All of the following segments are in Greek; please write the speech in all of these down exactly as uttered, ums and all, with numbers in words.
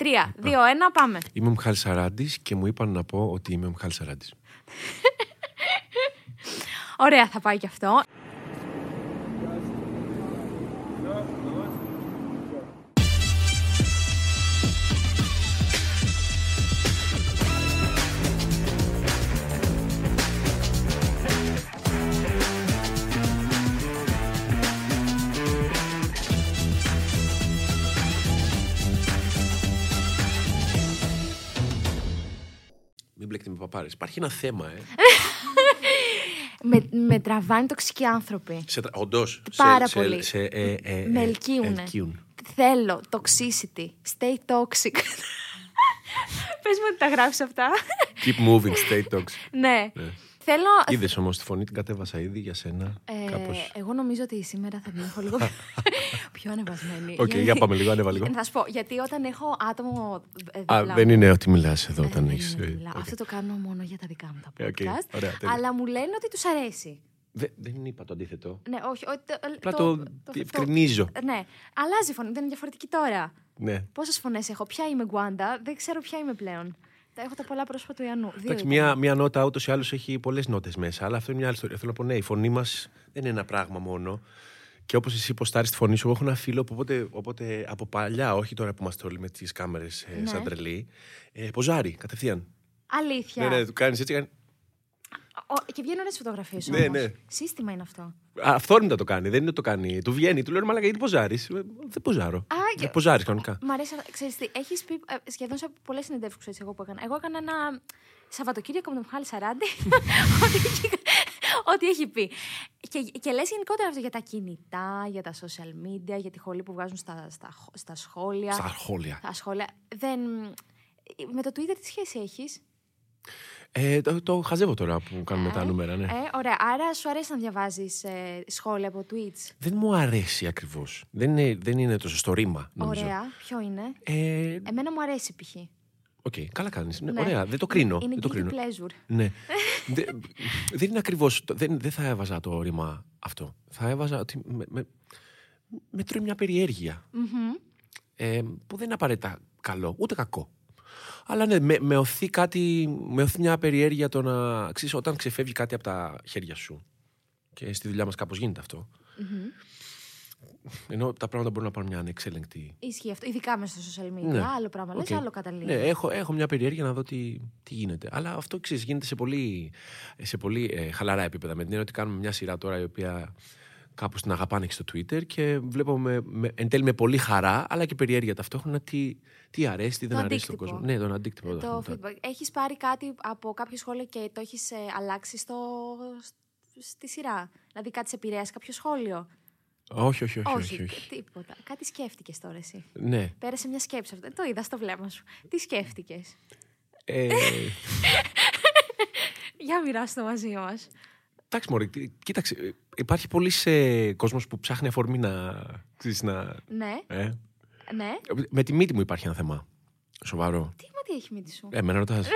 Τρία, δύο, ένα, πάμε. Είμαι ο Μιχάλης Σαράντης και μου είπαν να πω ότι είμαι ο Μιχάλης Σαράντης. Ωραία, θα πάει κι αυτό. Πάρεις. Υπάρχει ένα θέμα, ε. με, με τραβάνε τοξικοί άνθρωποι. Σε, όντως. Πάρα σε, πολύ. Σε, ε, ε, με ελκύουνε. Ελκύουν. Θέλω toxicity. Stay toxic. Πες μου ότι τα γράφεις αυτά. Keep moving, stay toxic. Ναι. Ναι. Θέλω... Είδες όμως τη φωνή, την κατέβασα ήδη για σένα. Ε, κάπως... Εγώ νομίζω ότι σήμερα θα την έχω λίγο πιο ανεβασμένη. Οκ, okay, για... για πάμε λίγο, ανέβα λίγο. Θα σου πω, γιατί όταν έχω άτομο... Α, μιλάω... δεν είναι ότι μιλάς εδώ ε, όταν έχεις... Okay. Αυτό το κάνω μόνο για τα δικά μου τα podcast, okay. Ωραία, αλλά μου λένε ότι τους αρέσει. Δε, δεν είπα το αντίθετο. Ναι, όχι. Ό, το, Πλά το, το, το ευκρινίζω. Το, ναι, αλλάζει η φωνή, δεν είναι διαφορετική τώρα. Ναι. Πόσες φωνές έχω, ποια είμαι Γκουάντα, δεν ξέρω ποια είμαι πλέον. Έχω τα πολλά πρόσωπα του Ιαννού. Εντάξει, μία, μία νότα ούτως ή άλλως έχει πολλές νότες μέσα, αλλά αυτό είναι μια άλλη ιστορία. Θέλω να πω, ναι, η φωνή μας δεν είναι ένα πράγμα μόνο. Και όπως εσύ υποστάρεις τη φωνή σου, εγώ έχω ένα φίλο που οπότε, οπότε από παλιά, όχι τώρα που είμαστε όλοι με τις κάμερες ε, ναι. σαν τρελή, ε, ποζάρει κατευθείαν. Αλήθεια. Ναι, ναι, του κάνεις έτσι, κάνει. Ο, και βγαίνουν ωραίες φωτογραφίες όμως. Ναι, ναι. Σύστημα είναι αυτό. Αυθόρμητα το κάνει, δεν είναι το κάνει. Του βγαίνει, του λέω μαλάκα γιατί ποζάρεις. Δεν ποζάρω. Δεν ποζάρεις κανονικά. Μ' αρέσει, ξέρεις τι, έχεις πει σχεδόν σε πολλές συνεντεύξεις έτσι εγώ που έκανα. Εγώ έκανα ένα Σαββατοκύριακο με τον Μιχάλη Σαράντη. Ό,τι έχει πει. Και, και λες γενικότερα αυτό για τα κινητά, για τα social media, για τη χολή που βγάζουν στα, στα, στα σχόλια. Στα σχόλια. Στα σχόλια. Δεν... Με το Twitter τι σχέση έχεις? Ε, το, το χαζεύω τώρα που κάνουμε ε, τα νούμερα, ναι. Ε, ωραία. Άρα σου αρέσει να διαβάζεις ε, σχόλια από tweets? Δεν μου αρέσει ακριβώς. Δεν είναι, δεν είναι το σωστό ρήμα, νομίζω. Ωραία. Ποιο είναι? Ε... Εμένα μου αρέσει π.χ. Οκ, okay, καλά κάνεις. Ναι, ναι. Ωραία, δεν το κρίνω. Είναι guilty pleasure. Ναι. δε, δεν είναι ακριβώς. Δεν, δεν θα έβαζα το ρήμα αυτό. Θα έβαζα ότι με, με, με τρώει μια περιέργεια. Mm-hmm. Ε, που δεν είναι απαραίτητα καλό, ούτε κακό. Αλλά ναι, με, με οθεί κάτι, με οθεί μια περιέργεια το να... Ξέρεις, όταν ξεφεύγει κάτι από τα χέρια σου. Και στη δουλειά μας κάπως γίνεται αυτό. Mm-hmm. Ενώ τα πράγματα μπορούν να πάρουν μια ανεξέλεγκτη... Ισχύει αυτό, ειδικά μέσα στο social media. Ναι. Άλλο πράγμα, okay. Λες, άλλο καταλήγει. Ναι, έχω, έχω μια περιέργεια να δω τι, τι γίνεται. Αλλά αυτό, ξέρεις, γίνεται σε πολύ, σε πολύ ε, χαλαρά επίπεδα. Με την έννοια ότι κάνουμε μια σειρά τώρα η οποία... Κάπως την αγαπάνε και στο Twitter και βλέπω με, με, εν τέλει με πολύ χαρά, αλλά και περιέργεια ταυτόχρονα τι, τι αρέσει, τι δεν το αρέσει στον κόσμο. Ναι, τον αντίκτυπο. Το feedback. Έχεις πάρει κάτι από κάποιο σχόλιο και το έχεις ε, αλλάξει στο, στη σειρά? Δηλαδή κάτι σε επηρέασε κάποιο σχόλιο? Όχι, όχι, όχι. όχι, όχι, όχι. Τίποτα. Κάτι σκέφτηκες τώρα εσύ. Ναι. Πέρασε μια σκέψη. Δεν το είδα στο βλέμμα σου. Τι σκέφτηκες? Ε... Για μοιράσου το μαζί μας. Εντάξει, μωρή, κοίταξε, υπάρχει πολύς ε, κόσμος που ψάχνει αφορμή να... Ξέρεις, να ναι. Ε. ναι. Με τη μύτη μου υπάρχει ένα θέμα. Σοβαρό. Τι μάτι έχει η μύτη σου? Ε, με ρωτάς.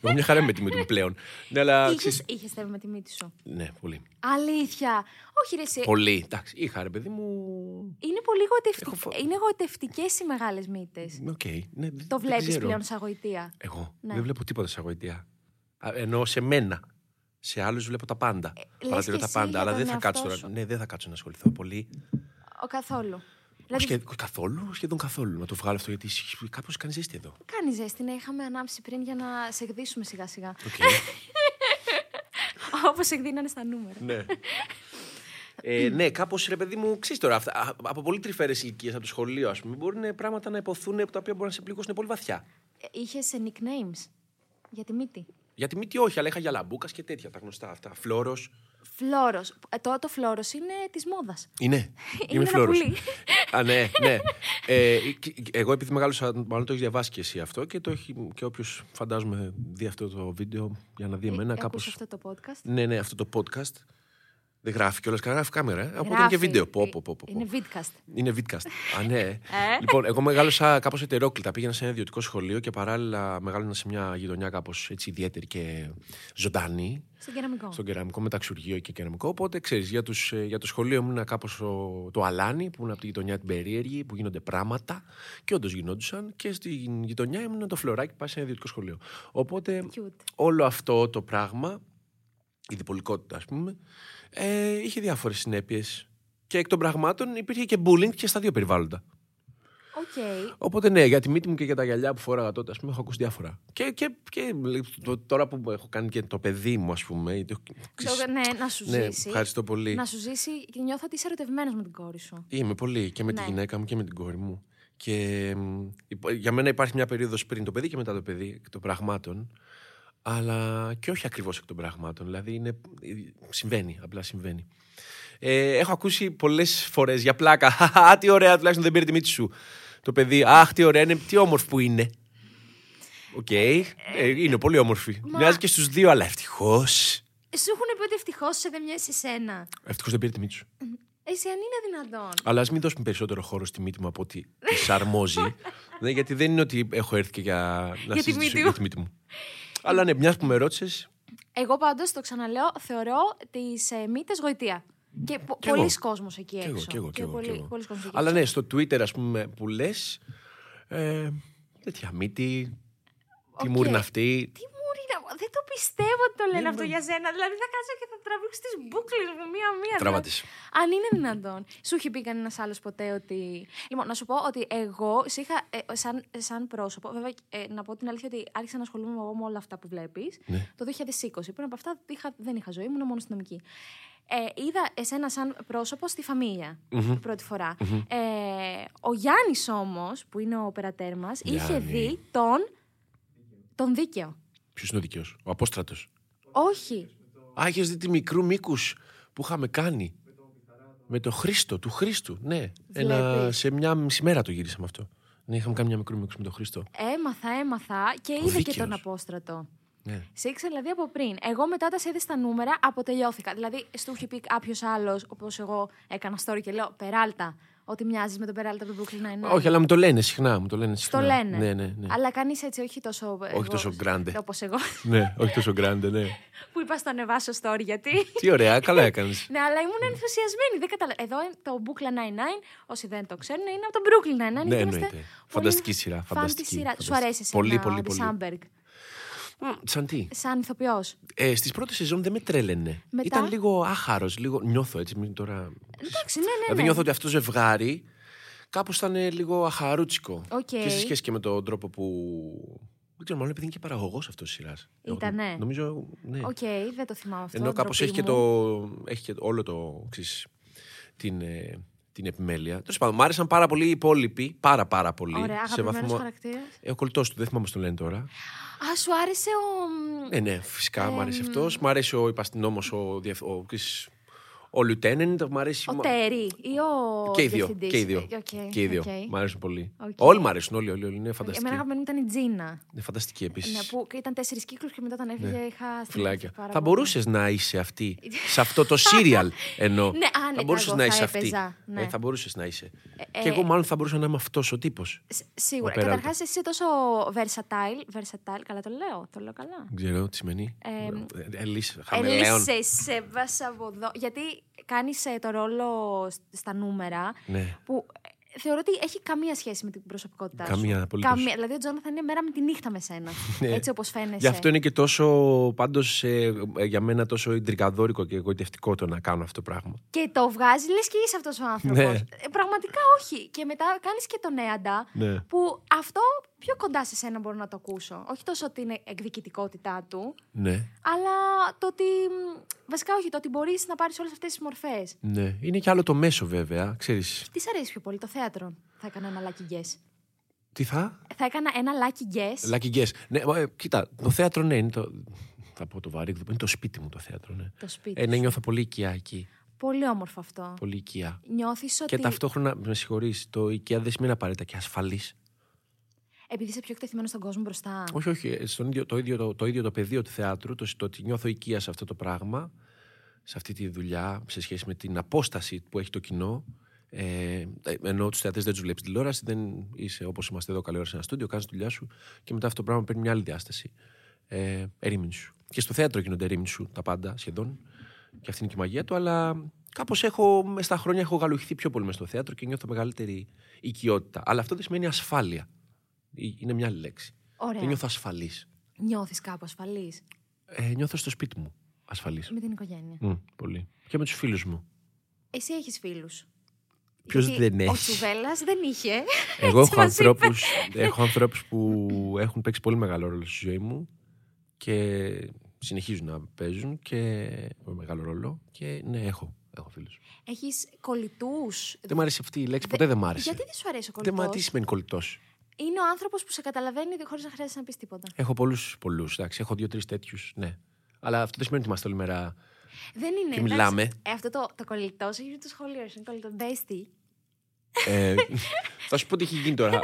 Εγώ μια χαρά με τη μύτη μου πλέον. Ναι, αλλά, είχες, είχες θέμα με τη μύτη σου? Ναι, πολύ. Αλήθεια? Όχι ρε εσύ. Πολύ, εντάξει, είχα ρε παιδί μου... Είναι πολύ εγωιτευτικ... Έχω... Είναι εγωιτευτικές οι μεγάλες μύτες. Okay. Ναι, το βλέπεις πλέον σαν γοητεία? Εγώ ναι. Δεν βλέπω τίποτα σαν γοητεία. Εννοώ σε μένα. Σε άλλους βλέπω τα πάντα. Ε, Παρατηρώ τα πάντα, αλλά δεν θα κάτσω τώρα. Ναι, δεν θα κάτσω να ασχοληθώ πολύ. Ο καθόλου. Δηλαδή... Σχεδ... Καθόλου, σχεδόν καθόλου. Να το βγάλω αυτό, γιατί κάπως κάνει ζέστη εδώ. Κάνει ζέστη, ναι. Είχαμε ανάμψει πριν για να σε εκδίσουμε σιγά-σιγά. Okay. Όπως εκδίνανε στα νούμερα. Ναι. Ε, ναι, κάπως ρε παιδί μου, ξέρεις τώρα, αυτά, από πολύ τρυφέρες ηλικίες, από το σχολείο, ας πούμε, μπορούν πράγματα να υποθούν τα οποία μπορούν να σε πληγώσουν πολύ βαθιά. Ε, Είχες nicknames για τη μύτη? Για τη μύτη όχι, αλλά είχα για λαμπούκας και τέτοια, τα γνωστά αυτά. Φλόρος. Φλόρος. Ε, το, το φλόρος είναι της μόδας. Είναι. Είμαι φλόρος. Α, ναι, ναι. Ε, εγώ επειδή μεγάλωσα, μάλλον το έχει διαβάσει και εσύ αυτό και, και όποιος φαντάζομαι δει αυτό το βίντεο για να δει εμένα ε, κάπως... αυτό το podcast. Ναι, ναι, αυτό το podcast. Δεν γράφει κιόλας, γράφει κάμερα. Από τότε είναι και βίντεο. Πω, πω, πω, πω. Είναι vidcast. Είναι vidcast. Α, ναι. Λοιπόν, εγώ μεγάλωσα κάπως ετερόκλητα. Πήγαινα σε ένα ιδιωτικό σχολείο και παράλληλα μεγάλωνα σε μια γειτονιά κάπως έτσι ιδιαίτερη και ζωντανή. Στον Κεραμικό. Στον Κεραμικό, Μεταξουργείο και Κεραμικό. Οπότε ξέρεις, για, για το σχολείο ήμουν κάπως το αλάνι, που ήμουν από τη γειτονιά την περίεργη, που γίνονται πράγματα. Και όντως γινόντουσαν. Και στην γειτονιά ήμουν το φλωράκι που πάει σε ένα ιδιωτικό σχολείο. Οπότε cute. Όλο αυτό το πράγμα, η διπολικότητα ας πούμε, ε, είχε διάφορες συνέπειες. Και εκ των πραγμάτων υπήρχε και bullying και στα δύο περιβάλλοντα. Okay. Οπότε ναι, για τη μύτη μου και για τα γυαλιά που φόραγα τότε, ας πούμε, έχω ακούσει διάφορα. Και, και, και τώρα που έχω κάνει και το παιδί μου, ας πούμε. Το, ναι, να σου ναι, ζήσει. Ευχαριστώ πολύ. Να σου ζήσει και νιώθω ότι είσαι ερωτευμένος με την κόρη σου. Είμαι πολύ. Και με ναι. τη γυναίκα μου και με την κόρη μου. Και για μένα υπάρχει μια περίοδος πριν το παιδί και μετά το παιδί, εκ των πραγμάτων. Αλλά και όχι ακριβώς εκ των πραγμάτων. Δηλαδή είναι, συμβαίνει, απλά συμβαίνει. Ε, έχω ακούσει πολλές φορές για πλάκα. Χαχά, τι ωραία, τουλάχιστον δεν πήρε τη μύτη σου το παιδί. Αχ, τι ωραία είναι, τι όμορφη που είναι. Οκ, okay. ε, είναι πολύ όμορφη. Μα... Μοιάζει και στους δύο, αλλά ευτυχώς. Σου έχουν πει ότι ευτυχώς σε δεν μοιάζει εσένα. Ευτυχώς δεν πήρε τη μύτη σου. Εσύ αν είναι δυνατόν. Αλλά ας μην δώσουμε περισσότερο χώρο στη μύτη μου από ότι της αρμόζει. Ναι, γιατί δεν είναι ότι έχω έρθει και για να συζητήσω για τη μύτη μου. Αλλά ναι, μιας που με ρώτησες. Εγώ πάντως το ξαναλέω, θεωρώ τις ε, μύτες γοητεία. Και, πο- και πολλοί κόσμος εκεί έξω. Και εγώ, και εγώ. Και και εγώ, πολλοί, και εγώ. Αλλά ναι, στο Twitter, ας πούμε, που λες. Ε, τέτοια μύτη. Okay. Τι μούρη είναι αυτή. Τι μούρη είναι. Δεν το πιστεύω ότι το λένε αυτό για σένα. Δηλαδή θα κάτσω και θα τραβήξω τις μπούκλες μου μία-μία. Τραβάτες. Αν είναι δυνατόν. Σου είχε πει κανένας άλλος ποτέ ότι. Λοιπόν, να σου πω ότι εγώ είχα ε, σαν, σαν πρόσωπο. Βέβαια, ε, να πω την αλήθεια ότι άρχισα να ασχολούμαι εγώ με όλα αυτά που βλέπεις. Ναι. Το δύο χιλιάδες είκοσι. Πριν από αυτά είχα, δεν είχα ζωή, ήμουν μόνο στην νομική. Ε, είδα εσένα σαν πρόσωπο στη Φαμίλια mm-hmm. πρώτη φορά. Mm-hmm. Ε, ο Γιάννης όμως, που είναι ο περατέρ μας, είχε δει τον, τον Δίκαιο. Ποιος είναι ο Δίκαιος, ο Απόστρατος? Όχι. Α, έχεις δει τη μικρού μήκους που είχαμε κάνει. Με το, με το Χρήστο, του Χρήστου, ναι. Ένα, σε μια μισή μέρα το γύρισαμε αυτό. Ναι, είχαμε κάνει μια μικρού μήκους με τον Χρήστο. Έμαθα, έμαθα και είδα Δίκαιος. Και τον Απόστρατο. Ναι. Σε ήξερα δηλαδή από πριν. Εγώ μετά τα σε είδε στα νούμερα, αποτελειώθηκα. Δηλαδή, σου είχε πει κάποιο άλλο, όπως εγώ έκανα story και λέω Περάλτα, ότι μοιάζεις με τον Περάλτα από το Brooklyn Nine-Nine. Όχι, αλλά μου το λένε συχνά. Μου το λένε. Συχνά. Το λένε. Ναι, ναι, ναι. Αλλά κανείς έτσι, όχι τόσο. Όχι εγώ, τόσο grande. Όπως εγώ. Ναι, όχι τόσο grande, ναι. Που είπα στο ανεβάσω story, γιατί. Τι ωραία, καλά έκανες. Ναι, αλλά ήμουν ενθουσιασμένη. Δεν καταλαβαίνω. Εδώ το Brooklyn Nine-Nine, όσοι δεν το ξέρουν, είναι από το Brooklyn Nine-Nine. Ναι, εννοείται. Πολύ... Φανταστική σειρά. Φανταστική σειρά. Σου αρέσει πολύ. Σαν τι? Σαν ηθοποιός. Ε, στις πρώτες σεζόν δεν με τρέλαινε. Μετά... Ήταν λίγο άχαρος, λίγο νιώθω έτσι. Τώρα... Εντάξει, ναι, ναι, ναι. Δηλαδή νιώθω ότι αυτό ζευγάρι κάπως ήταν λίγο αχαρούτσικο. Okay. Και σε σχέση και με τον τρόπο που... Δεν ξέρω, μάλλον επειδή είναι και παραγωγός αυτός της σειράς. Ήτανε. Νομίζω, ναι. Οκ, okay, δεν το θυμάμαι αυτό. Ενώ κάπως έχει και, το... έχει και όλο το... Ξέρεις, την... την επιμέλεια. Τέλος πάντων, μου άρεσαν πάρα πολύ οι υπόλοιποι. Πάρα πάρα πολύ. Ωραία, σε βαθμό... χαρακτήρας. Ε, ο κολλητός του, δεν θυμάμαι πώς τον λένε τώρα. Α, σου άρεσε ο... Ναι, ναι, φυσικά ε, μου άρεσε αυτός. Μ' άρεσε ο υπαστηνόμος, ο, ο, ο, ο Λιουτένεντ. Μ' αρέσει... Ο Τέρι ή ο... Και οι δύο. Και οι δύο. Okay, και οι δύο. Okay. Μ' αρέσουν πολύ. Okay. Όλοι μ' αρέσουν, όλοι, όλοι, όλοι. Είναι φανταστικοί. Εμένα αγαπημένη ήταν η Τζίνα. Είναι φανταστική επίσης. Ναι, που ήταν τέσσερις κύκλους και μετά όταν έφυγε ναι. είχα... Φιλάκια. Θα μπορούσες να είσαι αυτή, σε αυτό το σύριαλ εννοώ. Ναι, θα μπορούσες να είσαι αυτή. Ναι. Ε, θα μπορούσες να είσαι. Ε, και εγώ μάλλον θα μπορούσα να είμαι αυτός ο τύπος. Σίγουρα. Καταρχάς, εσύ είσαι τόσο versatile. Versatile, καλά το λέω. Το λέω καλά. Ξέρω τι σημαίνει. Ελίσσες. Ελίσσες. Γιατί κάνεις το ρόλο στα νούμερα ναι. που θεωρώ ότι έχει καμία σχέση με την προσωπικότητά σου. Καμία, απολύτως. Καμία. Δηλαδή ο Τζόναθαν είναι μέρα με τη νύχτα με σένα. Έτσι όπως φαίνεσαι. Γι' αυτό είναι και τόσο, πάντως ε, για μένα τόσο ιντρικαδόρικο και εγωιτευτικό το να κάνω αυτό το πράγμα. Και το βγάζει, λες και είσαι αυτός ο άνθρωπος. Ναι. Ε, πραγματικά όχι. Και μετά κάνεις και τον Έαντα ναι. που αυτό πιο κοντά σε σένα μπορώ να το ακούσω. Όχι τόσο την εκδικητικότητά του, ναι. αλλά το ότι. Βασικά, όχι, το ότι μπορείς να πάρεις όλες αυτές τις μορφές. Ναι. Είναι και άλλο το μέσο, βέβαια, ξέρεις. Τι σ' αρέσει πιο πολύ, το θέατρο? Θα έκανα ένα lucky guess. Τι θα? Θα έκανα ένα lucky guess. Lucky guess. Ναι, μα, ε, κοίτα, το θέατρο, ναι, είναι το. Θα πω το βαρύκδουπο. Είναι το σπίτι μου το θέατρο, ναι. Το σπίτι. Ε, ναι, νιώθω πολύ οικία εκεί. Πολύ όμορφο αυτό. Πολύ οικία. Νιώθεις ότι. Και ταυτόχρονα, με συγχωρείς, το οικία δεν σημαίνει απαραίτητα και ασφαλής. Επειδή είσαι πιο εκτεθειμένο στον κόσμο μπροστά. Όχι, όχι. Στον ίδιο, το, ίδιο, το, το ίδιο το πεδίο του θεάτρου, το, το ότι νιώθω οικία σε αυτό το πράγμα, σε αυτή τη δουλειά σε σχέση με την απόσταση που έχει το κοινό. Ε, ενώ τους θεατές δεν τους βλέπεις τηλεόραση, δεν είσαι όπως είμαστε εδώ καλή ώρα σε ένα στούντιο, κάνεις τη δουλειά σου και μετά αυτό το πράγμα παίρνει μια άλλη διάσταση. Ε, ερήμην σου. Και στο θέατρο γίνονται ερήμην σου τα πάντα σχεδόν. Και αυτή είναι και η μαγεία του, αλλά κάπως έχω, μες τα χρόνια έχω γαλουχηθεί πιο πολύ μες στο θέατρο και νιώθω μεγαλύτερη οικειότητα. Αλλά αυτό δεν σημαίνει ασφάλεια. Είναι μια άλλη λέξη. Ωραία. Δεν νιώθω ασφαλής. Νιώθεις κάπου ασφαλής? Ε, νιώθω στο σπίτι μου ασφαλής. Με την οικογένεια. Mm, πολύ. Και με τους φίλους μου. Εσύ έχεις φίλους? Ποιος δεν έχει? Ο Τσουβέλλας δεν είχε. Εγώ έχω, ανθρώπους, έχω ανθρώπους που έχουν παίξει πολύ μεγάλο ρόλο στη ζωή μου και συνεχίζουν να παίζουν και μεγάλο ρόλο. Και ναι, έχω, έχω φίλους. Έχεις κολλητούς? Δεν μ' άρεσε αυτή η λέξη, δε... ποτέ δεν μ' άρεσε. Γιατί δεν σου αρέσει ο κολλητός? Δεν, τι σημαίνει κολλητός? Είναι ο άνθρωπος που σε καταλαβαίνει χωρίς να χρειάζεται να πεις τίποτα. Έχω πολλούς, πολλούς. Εντάξει, έχω δύο-τρεις τέτοιους, ναι. Αλλά αυτό δεν σημαίνει ότι είμαστε όλη μέρα. Δεν είναι. Και μιλάμε. Ε, αυτό το, το κολλητό έχει γίνει το σχολείο. Είναι κολλητό. Μπέστη. Ε, θα σου πω τι έχει γίνει τώρα.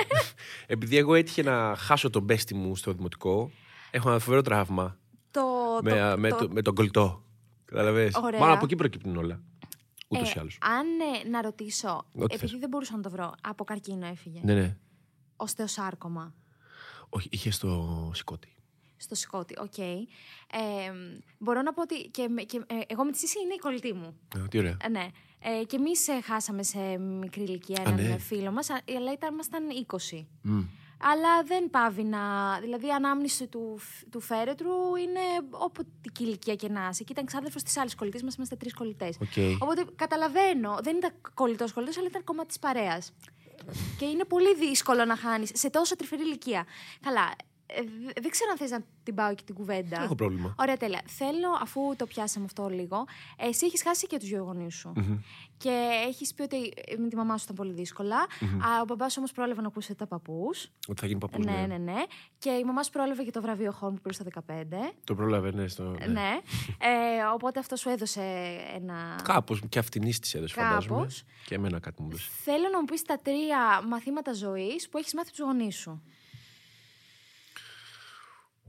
Επειδή εγώ έτυχε να χάσω τον μπέστη μου στο δημοτικό, έχω ένα φοβερό τραύμα. Το, με, το, με, το... Το, με τον κολλητό. Καταλαβαίνεις. Μάλλον από εκεί προκύπτουν όλα. Ούτως ή άλλως. Αν ε, να ρωτήσω. Ό, επειδή θες. Δεν μπορούσα να το βρω. Από καρκίνο έφυγε. Ναι, ναι. Οστεοσάρκωμα. Όχι, είχε στο σηκώτη. Στο σηκώτη, οκ. Okay. Ε, μπορώ να πω ότι και, και, ε, εγώ με τη Σύση είναι η κολλητή μου. Ε, τι ωραία. Ε, ναι. Ε, και εμείς ε, χάσαμε σε μικρή ηλικία έναν ναι. φίλο μας, αλλά ήμασταν είκοσι. Mm. Αλλά δεν πάβει να... Δηλαδή, η ανάμνηση του, του φέρετρου είναι όποτε ηλικία και να είσαι. Και ήταν ξάδερφος της άλλης κολλητής μας, είμαστε τρεις κολλητές. Okay. Οπότε καταλαβαίνω, δεν ήταν κολλητός κολλητός, αλλά ήταν κομμάτι της παρέας. Και είναι πολύ δύσκολο να χάνεις σε τόσο τρυφερή ηλικία. Καλά. Ε, δεν ξέρω αν θες να την πάω και την κουβέντα. Έχω πρόβλημα. Ωραία, τέλεια. Θέλω, αφού το πιάσαμε αυτό λίγο, εσύ έχεις χάσει και τους δύο γονείς σου. Mm-hmm. Και έχεις πει ότι με τη μαμά σου ήταν πολύ δύσκολα. Mm-hmm. Ο μπαμπάς όμως πρόλαβε να ακούσει τα παππούς. Ότι θα γίνει παππούς. Ναι, ναι, ναι, ναι. Και η μαμά σου πρόλαβε και το βραβείο Χόρν που πήρε στα δεκαπέντε. Το πρόλαβε, ναι. Στο... ναι. ναι. Ε, οπότε αυτό σου έδωσε ένα. Κάπως. Και αυτήν της έδωσε, φαντάζομαι. Και εμένα κάτι μου έδωσε. Θέλω να μου πεις τα τρία μαθήματα ζωής που έχεις μάθει τους γονείς σου.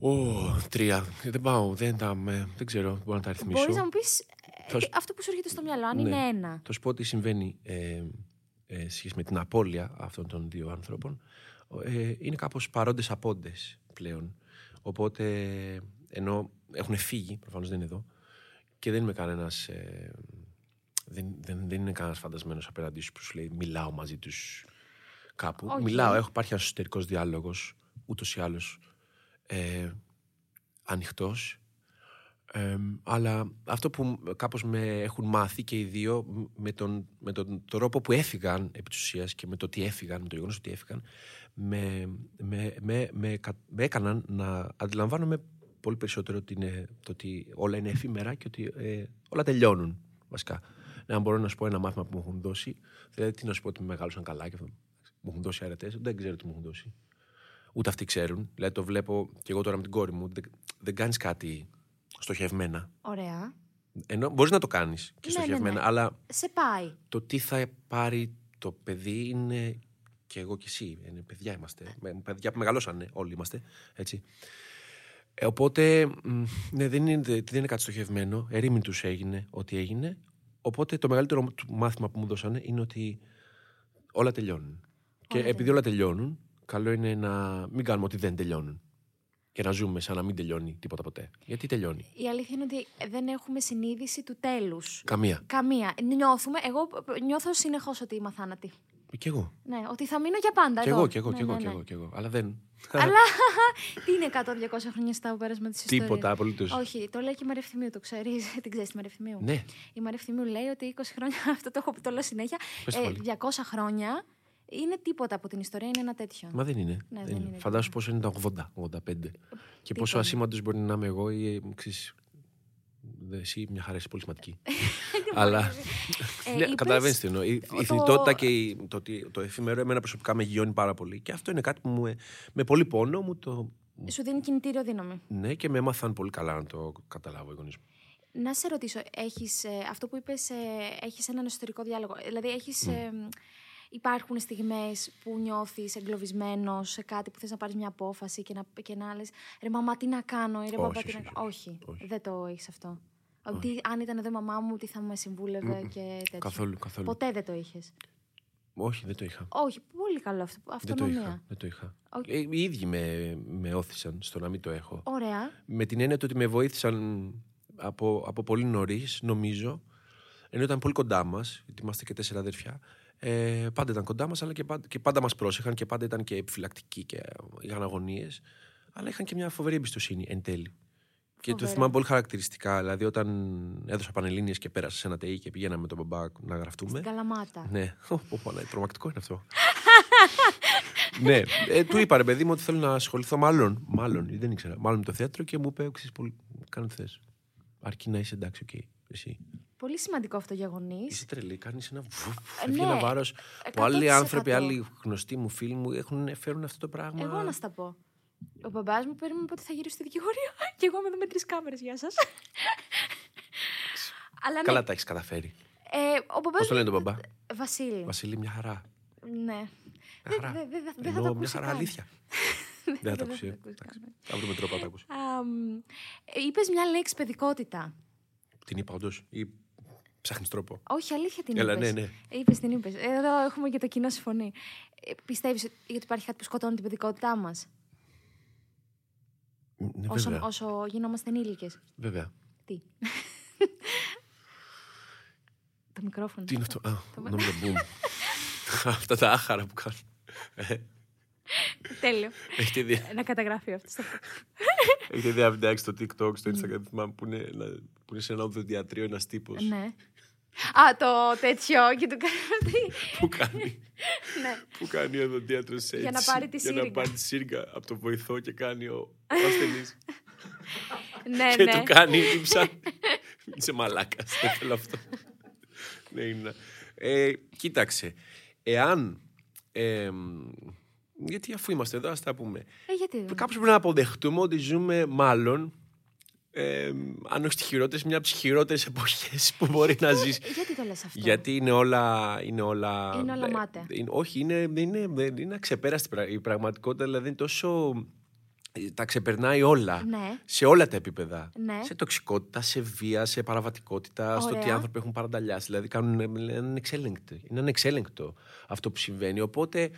Oh, τρία. Δεν πάω, δεν, τα, δεν ξέρω, δεν μπορώ να τα αριθμίσω. Μπορείς να μου πεις ε, σου... αυτό που σου έρχεται στο μυαλό, αν ναι. είναι ένα. Θα σου πω ότι συμβαίνει ε, ε, σχέση με την απώλεια αυτών των δύο άνθρωπων. Ε, είναι κάπως παρόντες απόντες πλέον. Οπότε, ενώ έχουν φύγει, προφανώς δεν είναι εδώ, και δεν είμαι κανένας, ε, δεν, δεν, δεν είναι κανένας φαντασμένος απέναντί σου που σου λέει μιλάω μαζί τους κάπου. Okay. Μιλάω, έχω υπάρχει ένας εσωτερικός διάλογος, ούτως ή άλλως. Ε, ανοιχτός ε, αλλά αυτό που κάπως με έχουν μάθει και οι δύο με τον, με τον τρόπο που έφυγαν επί της ουσίας και με το τι έφυγαν, με το γεγονός ότι έφυγαν με, με, με, με, με έκαναν να αντιλαμβάνομαι πολύ περισσότερο ότι είναι, το ότι όλα είναι εφήμερα και ότι ε, όλα τελειώνουν βασικά. Αν μπορώ να σου πω ένα μάθημα που μου έχουν δώσει, δηλαδή τι να σου πω ότι με μεγάλωσαν καλά και αυτό, μου έχουν δώσει αρετές, δεν ξέρω τι μου έχουν δώσει. Ούτε αυτοί ξέρουν. Δηλαδή το βλέπω και εγώ τώρα με την κόρη μου. Δεν, δεν κάνεις κάτι στοχευμένα. Ωραία. Ενώ μπορείς να το κάνεις και ναι, στοχευμένα, ναι, ναι. αλλά. Σε πάει. Το τι θα πάρει το παιδί είναι. Και εγώ και εσύ. Είναι παιδιά είμαστε. Παιδιά που μεγαλώσανε. Όλοι είμαστε. Έτσι. Ε, οπότε. Ναι, δεν είναι, δεν είναι κάτι στοχευμένο. Ερήμην τους έγινε ό,τι έγινε. Οπότε το μεγαλύτερο μάθημα που μου δώσανε είναι ότι όλα τελειώνουν. Ωραία. Και επειδή όλα τελειώνουν. Καλό είναι να μην κάνουμε ότι δεν τελειώνουν και να ζούμε σαν να μην τελειώνει τίποτα ποτέ. Γιατί τελειώνει. Η αλήθεια είναι ότι δεν έχουμε συνείδηση του τέλους. Καμία. Καμία. Νιώθουμε, εγώ νιώθω συνεχώς ότι είμαι θάνατη. Κι εγώ. Ναι, ότι θα μείνω για πάντα. Κι εγώ, κι εγώ, κι εγώ, ναι, ναι, ναι. εγώ. Αλλά δεν. Αλλά τι είναι εκατό διακόσια χρόνια στα πέρασμα της ιστορίας. Τίποτα, απολύτως. Όχι, το λέει και η Μαρία Ευθυμίου, το ξέρεις. Την ξέρεις τη Μαρία Ευθυμίου. Ναι. Η Μαρία Ευθυμίου λέει ότι είκοσι χρόνια, αυτό το έχω πει, το λέω συνέχεια. Ε, διακόσια χρόνια. Είναι τίποτα από την ιστορία, είναι ένα τέτοιο. Μα δεν είναι. Ναι, δεν είναι. είναι. Φαντάσου πόσο είναι τα ογδόντα, ογδόντα πέντε. Και τίποτα. Πόσο ασήμαντος μπορεί να είμαι εγώ ή εξής. Εσύ μια χαρά, είσαι πολύ σημαντική. Αλλά. Ε, ναι, καταλαβαίνεις τι εννοώ. Η θνητότητα το... και η, το, το, το εφημερό εμένα προσωπικά με γιώνει πάρα πολύ. Και αυτό είναι κάτι που μου, με πολύ πόνο μου το. Σου δίνει κινητήριο δύναμη. Ναι, και με έμαθαν πολύ καλά να το καταλάβω οι γονείς μου. Να σε ρωτήσω, έχεις, ε, αυτό που είπες, ε, έχεις έναν εσωτερικό διάλογο. Δηλαδή, έχεις. Mm. Ε, Υπάρχουν στιγμές που νιώθεις εγκλωβισμένος σε κάτι που θες να πάρεις μια απόφαση και να, και να λες ρε μαμά τι να κάνω ή ρε μπαμπά τι να κάνω. Όχι, όχι, δεν το έχεις αυτό. Ότι αν ήταν εδώ η μαμά μου, τι θα με συμβούλευε mm-mm. και τέτοια. Καθόλου, καθόλου. Ποτέ δεν το είχες. Όχι, δεν το είχα. Όχι, πολύ καλό αυτό. Αυτονομία. Δεν το είχα. Δεν το είχα. Okay. Ε, οι ίδιοι με, με όθησαν στο να μην το έχω. Ωραία. Με την έννοια ότι με βοήθησαν από, από πολύ νωρίς, νομίζω. Ενώ ήταν πολύ κοντά μας, γιατί είμαστε και τέσσερα αδερφιά. Ε, πάντα ήταν κοντά μας, αλλά και πάντα, και πάντα μας πρόσεχαν και πάντα ήταν και επιφυλακτικοί και είχαν αγωνίες. Αλλά είχαν και μια φοβερή εμπιστοσύνη εν τέλει. Και φοβερή. Το θυμάμαι πολύ χαρακτηριστικά. Δηλαδή, όταν έδωσα Πανελλήνιες και πέρασα σε ένα ΤΕΙ και πηγαίναμε με τον μπαμπά να γραφτούμε. Στην Καλαμάτα. Ναι, τρομακτικό είναι αυτό. Ναι, ε, του είπα ρε παιδί μου ότι θέλω να ασχοληθώ. Μάλλον, μάλλον, δεν ήξερα. Μάλλον με το θέατρο και μου είπε: ξέρεις, πολύ... κάνω τι θες. Αρκεί να είσαι εντάξει, οκ. Okay, εσύ. Πολύ σημαντικό αυτό για γονείς. Είσαι τρελή, κάνεις ένα, ναι, ένα βάρος που άλλοι άνθρωποι, άλλοι γνωστοί μου, φίλοι μου έχουν, φέρουν αυτό το πράγμα. Εγώ να στα πω. Ο μπαμπάς μου παίρνει πότε θα γυρίσω στη δικηγορία και εγώ είμαι εδώ με τρεις κάμερες, γεια σας. Αλλά, καλά ναι, τα έχεις καταφέρει. Ε, ο μπαμπάς πώς το λένε τον μπαμπά? Βασίλη. Βασίλη, μια χαρά. Ναι. Δεν δε, δε, δε, δε θα το ακούσει. Μια χαρά, αλήθεια. Δεν θα το ακούσει. Θα βρούμε τρόπο να το ακούσει. Είπες μια λέξη παιδικότητα. Την είπα όντως. Ψάχνεις τρόπο? Όχι, αλήθεια την είπες. Ναι, ναι. Είπες, την είπες. Εδώ έχουμε και το κοινό συμφωνεί. Πιστεύεις ότι υπάρχει κάτι που σκοτώνει την παιδικότητά μας? Ναι, όσο, όσο γινόμαστε ενήλικες. Βέβαια. Τι? Το μικρόφωνο. Τι είναι αυτό? Α, νόμιζα μπούμ. Αυτά τα άχαρα που κάνουν. Τέλειο. Να καταγράφει αυτό. Έχετε δει αυτήν στο TikTok, στο Instagram, που είναι σε ένα οδοντιατρίο ένας τύπος. Ναι. Α, το τέτοιο και του κάνει. Που κάνει. Που κάνει ο δοντίατρος έτσι. Για να πάρει τη σύριγγα. Για να πάρει τη σύριγγα από το βοηθό και κάνει ο ασθενής. Ναι, ναι. Και του κάνει ύψα. Είσαι μαλάκας, δεν θέλω αυτό. Ναι, είναι. Κοίταξε, εάν... γιατί αφού είμαστε εδώ, ας τα πούμε. Κάπως πρέπει να αποδεχτούμε ότι ζούμε μάλλον... Ε, αν όχι τις χειρότερες, μια από τις χειρότερες εποχές που μπορεί να ζεις. Γιατί το λες αυτό? Γιατί είναι όλα. Είναι όλα, είναι όλα μάταια. Ε, όχι, είναι, είναι, είναι αξεπέραστη η πραγματικότητα, δηλαδή είναι τόσο. Τα ξεπερνάει όλα. Ναι. Σε όλα τα επίπεδα. Ναι. Σε τοξικότητα, σε βία, σε παραβατικότητα, ωραία, στο ότι οι άνθρωποι έχουν παρανταλιάσει. Δηλαδή κάνουν, είναι ανεξέλεγκτο αυτό που συμβαίνει. Οπότε.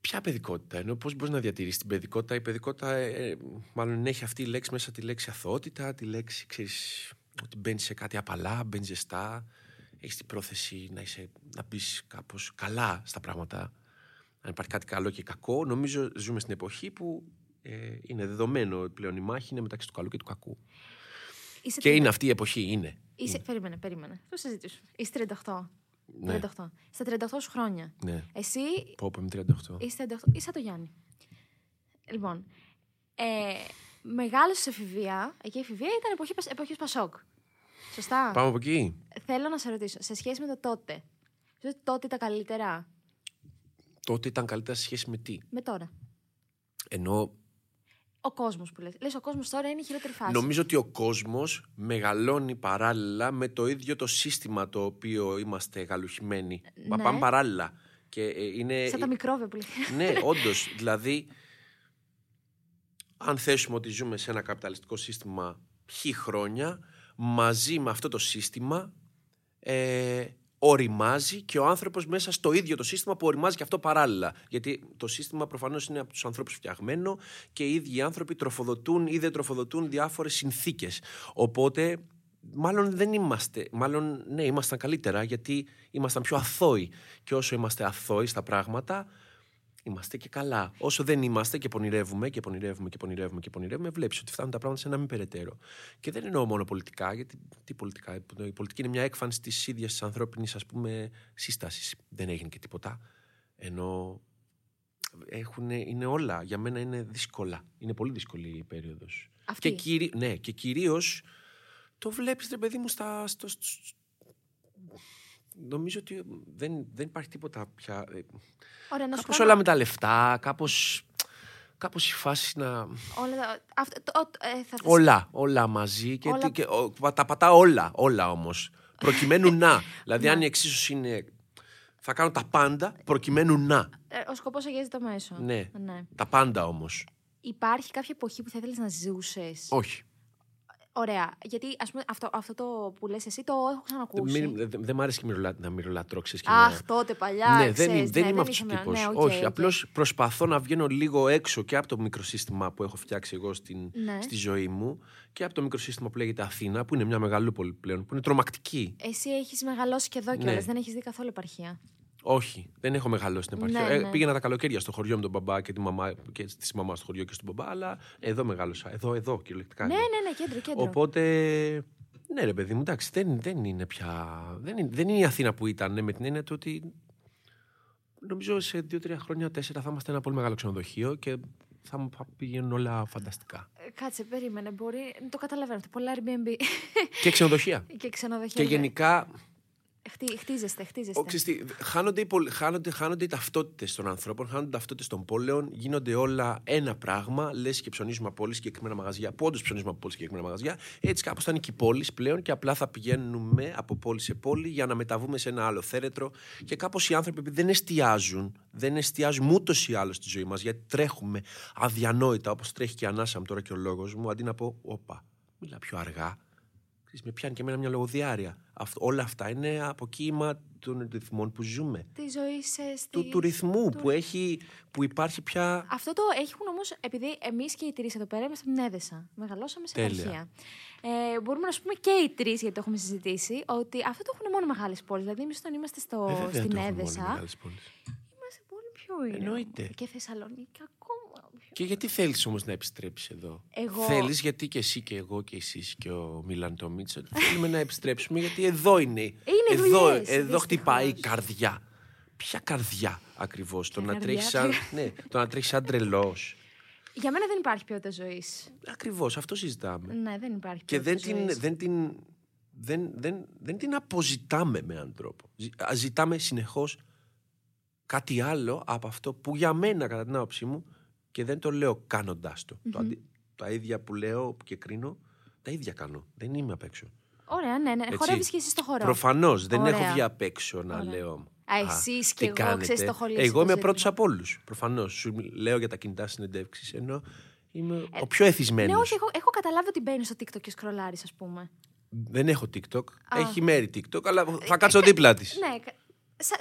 Ποια παιδικότητα, ενώ πώς μπορείς να διατηρήσεις την παιδικότητα? Η παιδικότητα ε, μάλλον έχει αυτή η λέξη μέσα, τη λέξη αθωότητα, τη λέξη, ξέρεις, ότι μπαίνεις σε κάτι απαλά, μπαίνεις ζεστά, έχεις την πρόθεση να, είσαι, να πεις κάπως καλά στα πράγματα. Αν υπάρχει κάτι καλό και κακό, νομίζω ζούμε στην εποχή που ε, είναι δεδομένο πλέον η μάχη είναι μεταξύ του καλού και του κακού. Είσαι και τριάντα... είναι αυτή η εποχή, είναι. Είσαι... είναι. Περίμενε, περίμενε. Θα σας ζητήσω. Είσαι τριάντα οκτώ. Ναι. τριάντα οκτώ. Στα τριάντα οκτώ σου χρόνια. Ναι. Εσύ. Πω, πω, είμαι τριάντα οκτώ. Είσαι τριάντα οκτώ. Είσαι το Γιάννη. Λοιπόν. Ε, μεγάλωσε σε εφηβεία. Εκεί η εφηβεία ήταν εποχή, εποχή Πασόκ. Σωστά. Πάμε από εκεί. Θέλω να σε ρωτήσω, σε σχέση με το τότε. Πιστεύω τότε ήταν καλύτερα. Τότε ήταν καλύτερα σε σχέση με τι? Με τώρα. Ενώ. Ο κόσμος που λες. Λες ο κόσμος τώρα είναι η χειρότερη φάση. Νομίζω ότι ο κόσμος μεγαλώνει παράλληλα με το ίδιο το σύστημα το οποίο είμαστε γαλουχημένοι. Ναι. Πάμε παράλληλα. Και είναι... σαν τα μικρόβια που λέτε. Ναι, όντως. Δηλαδή, αν θέσουμε ότι ζούμε σε ένα καπιταλιστικό σύστημα χι χρόνια, μαζί με αυτό το σύστημα ε, οριμάζει και ο άνθρωπος μέσα στο ίδιο το σύστημα που οριμάζει και αυτό παράλληλα. Γιατί το σύστημα προφανώς είναι από τους ανθρώπους φτιαγμένο και οι ίδιοι οι άνθρωποι τροφοδοτούν ή δεν τροφοδοτούν διάφορες συνθήκες. Οπότε, μάλλον δεν είμαστε. Μάλλον, ναι, ήμασταν καλύτερα γιατί ήμασταν πιο αθώοι. Και όσο είμαστε αθώοι στα πράγματα, είμαστε και καλά. Όσο δεν είμαστε και πονηρεύουμε και πονηρεύουμε και πονηρεύουμε και πονηρεύουμε, βλέπεις ότι φτάνουν τα πράγματα σε ένα μη περαιτέρω. Και δεν εννοώ μόνο πολιτικά, γιατί τι πολιτικά, η πολιτική είναι μια έκφανση της ίδιας της ανθρώπινης, ας πούμε, σύστασης. Δεν έγινε και τίποτα. Ενώ έχουν, είναι όλα, για μένα είναι δύσκολα. Είναι πολύ δύσκολη η περίοδος. Αυτή. Και, κυρί, ναι, και κυρίως το βλέπεις, ρε παιδί μου, στα... Στο, στο, στο, νομίζω ότι δεν, δεν υπάρχει τίποτα πια. Ωραία, κάπως σχόλω... όλα με τα λεφτά, κάπως, κάπως η φάση να... Όλα, αυτό, το, το, ε, θα θες... όλα, όλα μαζί και, όλα... Τι, και ο, τα πατά όλα, όλα όμως. Προκειμένου να. Δηλαδή αν η εξίσωση είναι... θα κάνω τα πάντα προκειμένου να. Ε, ο σκοπός αγγίζει το μέσο. Ναι, ναι, τα πάντα όμως. Υπάρχει κάποια εποχή που θα ήθελες να ζούσες? Όχι. Ωραία. Γιατί ας πούμε, αυτό, αυτό το που λες εσύ το έχω ξανακούσει. Δεν δε, δε μ' άρεσε μυρολά, να μυρολατρώξεις. Αχ, να... τότε παλιά. Ναι, ξέρεις, δεν, ναι, δεν ναι, είμαι αυτός ο τύπος. Ναι, okay, όχι, okay. Απλώς προσπαθώ να βγαίνω λίγο έξω και από το μικροσύστημα που έχω φτιάξει εγώ στην, ναι. στη ζωή μου και από το μικροσύστημα που λέγεται Αθήνα, που είναι μια μεγαλούπολη πλέον, που είναι τρομακτική. Εσύ έχεις μεγαλώσει και εδώ κιόλας, ναι. δεν έχεις δει καθόλου επαρχία. Όχι, δεν έχω μεγαλώσει την επαρχία. Ναι, ε, ναι. Πήγαινα τα καλοκαίρια στο χωριό με τον μπαμπά και τη μαμά, και τη μαμά στο χωριό και στον μπαμπά, αλλά εδώ μεγάλωσα. Εδώ, εδώ κυριολεκτικά. Ναι, ναι, ναι, κέντρο, κέντρο. Οπότε, ναι, ρε παιδί μου, εντάξει, δεν, δεν είναι πια. Δεν είναι, δεν είναι η Αθήνα που ήταν, με την έννοια του ότι. Νομίζω σε δύο τρία χρόνια, τέσσερα θα είμαστε ένα πολύ μεγάλο ξενοδοχείο και θα μου πηγαίνουν όλα φανταστικά. Κάτσε, περίμενε. Μπορεί. Το καταλαβαίνω. Πολλά Airbnb. Και ξενοδοχεία. και ξενοδοχεία. Και γενικά. Χτί, χτίζεστε, χτίζεστε. Οξυστή, χάνονται, οι, χάνονται, χάνονται οι ταυτότητες των ανθρώπων, χάνονται οι ταυτότητες των πόλεων, γίνονται όλα ένα πράγμα. Λες και ψωνίζουμε από πολύ συγκεκριμένα μαγαζιά, που όντως ψωνίζουμε από πολύ συγκεκριμένα μαγαζιά. Έτσι κάπως θα είναι και οι πόλεις πλέον και απλά θα πηγαίνουμε από πόλη σε πόλη για να μεταβούμε σε ένα άλλο θέρετρο. Και κάπως οι άνθρωποι δεν εστιάζουν, δεν εστιάζουν ούτως ή άλλως στη ζωή μας, γιατί τρέχουμε αδιανόητα, όπως τρέχει και η ανάσα μου τώρα και ο λόγος μου, αντί να πω, όπα, μιλά πιο αργά. Με πιάνει και εμένα μια λογοδιάρεια. Αυτό, όλα αυτά είναι αποκύημα των ρυθμών που ζούμε. Τη ζωή σε. Του, του ρυθμού του... Που, έχει, που υπάρχει πια. Αυτό το έχουν όμως, επειδή εμείς και οι τρεις εδώ πέρα είμαστε στην Έδεσσα. Μεγαλώσαμε σε επαρχία. Ε, μπορούμε να σου πούμε και οι τρεις, γιατί το έχουμε συζητήσει, ότι αυτό το έχουν μόνο μεγάλες πόλεις. Δηλαδή, εμείς όταν είμαστε στο, ε, στην το Έδεσσα. Μόνο μεγάλες πόλεις. Είμαστε πολύ πιο. Εννοείται. Και Θεσσαλονίκη ακόμα. Και γιατί θέλεις όμως να επιστρέψεις εδώ? Εγώ... Θέλεις, γιατί και εσύ και εγώ και εσείς και ο Μίλαν το Μίτσο θέλουμε να επιστρέψουμε, γιατί εδώ είναι, είναι εδώ, δουλειές, εδώ χτυπάει η καρδιά. Ποια καρδιά ακριβώς? Το να, τρέχεις σαν, ναι, το να τρέχεις σαν τρελός. Για μένα δεν υπάρχει ποιότητα ζωής. Ακριβώς, αυτό συζητάμε. Ναι, δεν υπάρχει ποιότητα. Και δεν την, δεν, την, δεν, δεν, δεν την αποζητάμε με έναν τρόπο. Ζητάμε συνεχώς κάτι άλλο από αυτό που για μένα, κατά την άποψή μου, και δεν το λέω κάνοντάς το. Mm-hmm. το αντι... Τα ίδια που λέω και κρίνω, τα ίδια κάνω. Δεν είμαι απ' έξω. Ωραία, ναι, ναι. Χορεύεις και εσύ στο χορό. Προφανώς. Δεν Ωραία. Έχω βγει απ' έξω να Ωραία. Λέω. Α, εσείς και εγώ ξέρεις το χολί. Εγώ είμαι πρώτος από όλους. Προφανώς. Σου λέω για τα κινητά συνεντεύξεις, ενώ είμαι ε, ο πιο εθισμένος. Ναι, όχι, έχω, έχω καταλάβει ότι μπαίνεις στο TikTok και σκρολάρεις, ας πούμε. Δεν έχω TikTok. Α. Έχει μέρη TikTok, αλλά θα κάτσω δίπλα της. Ναι.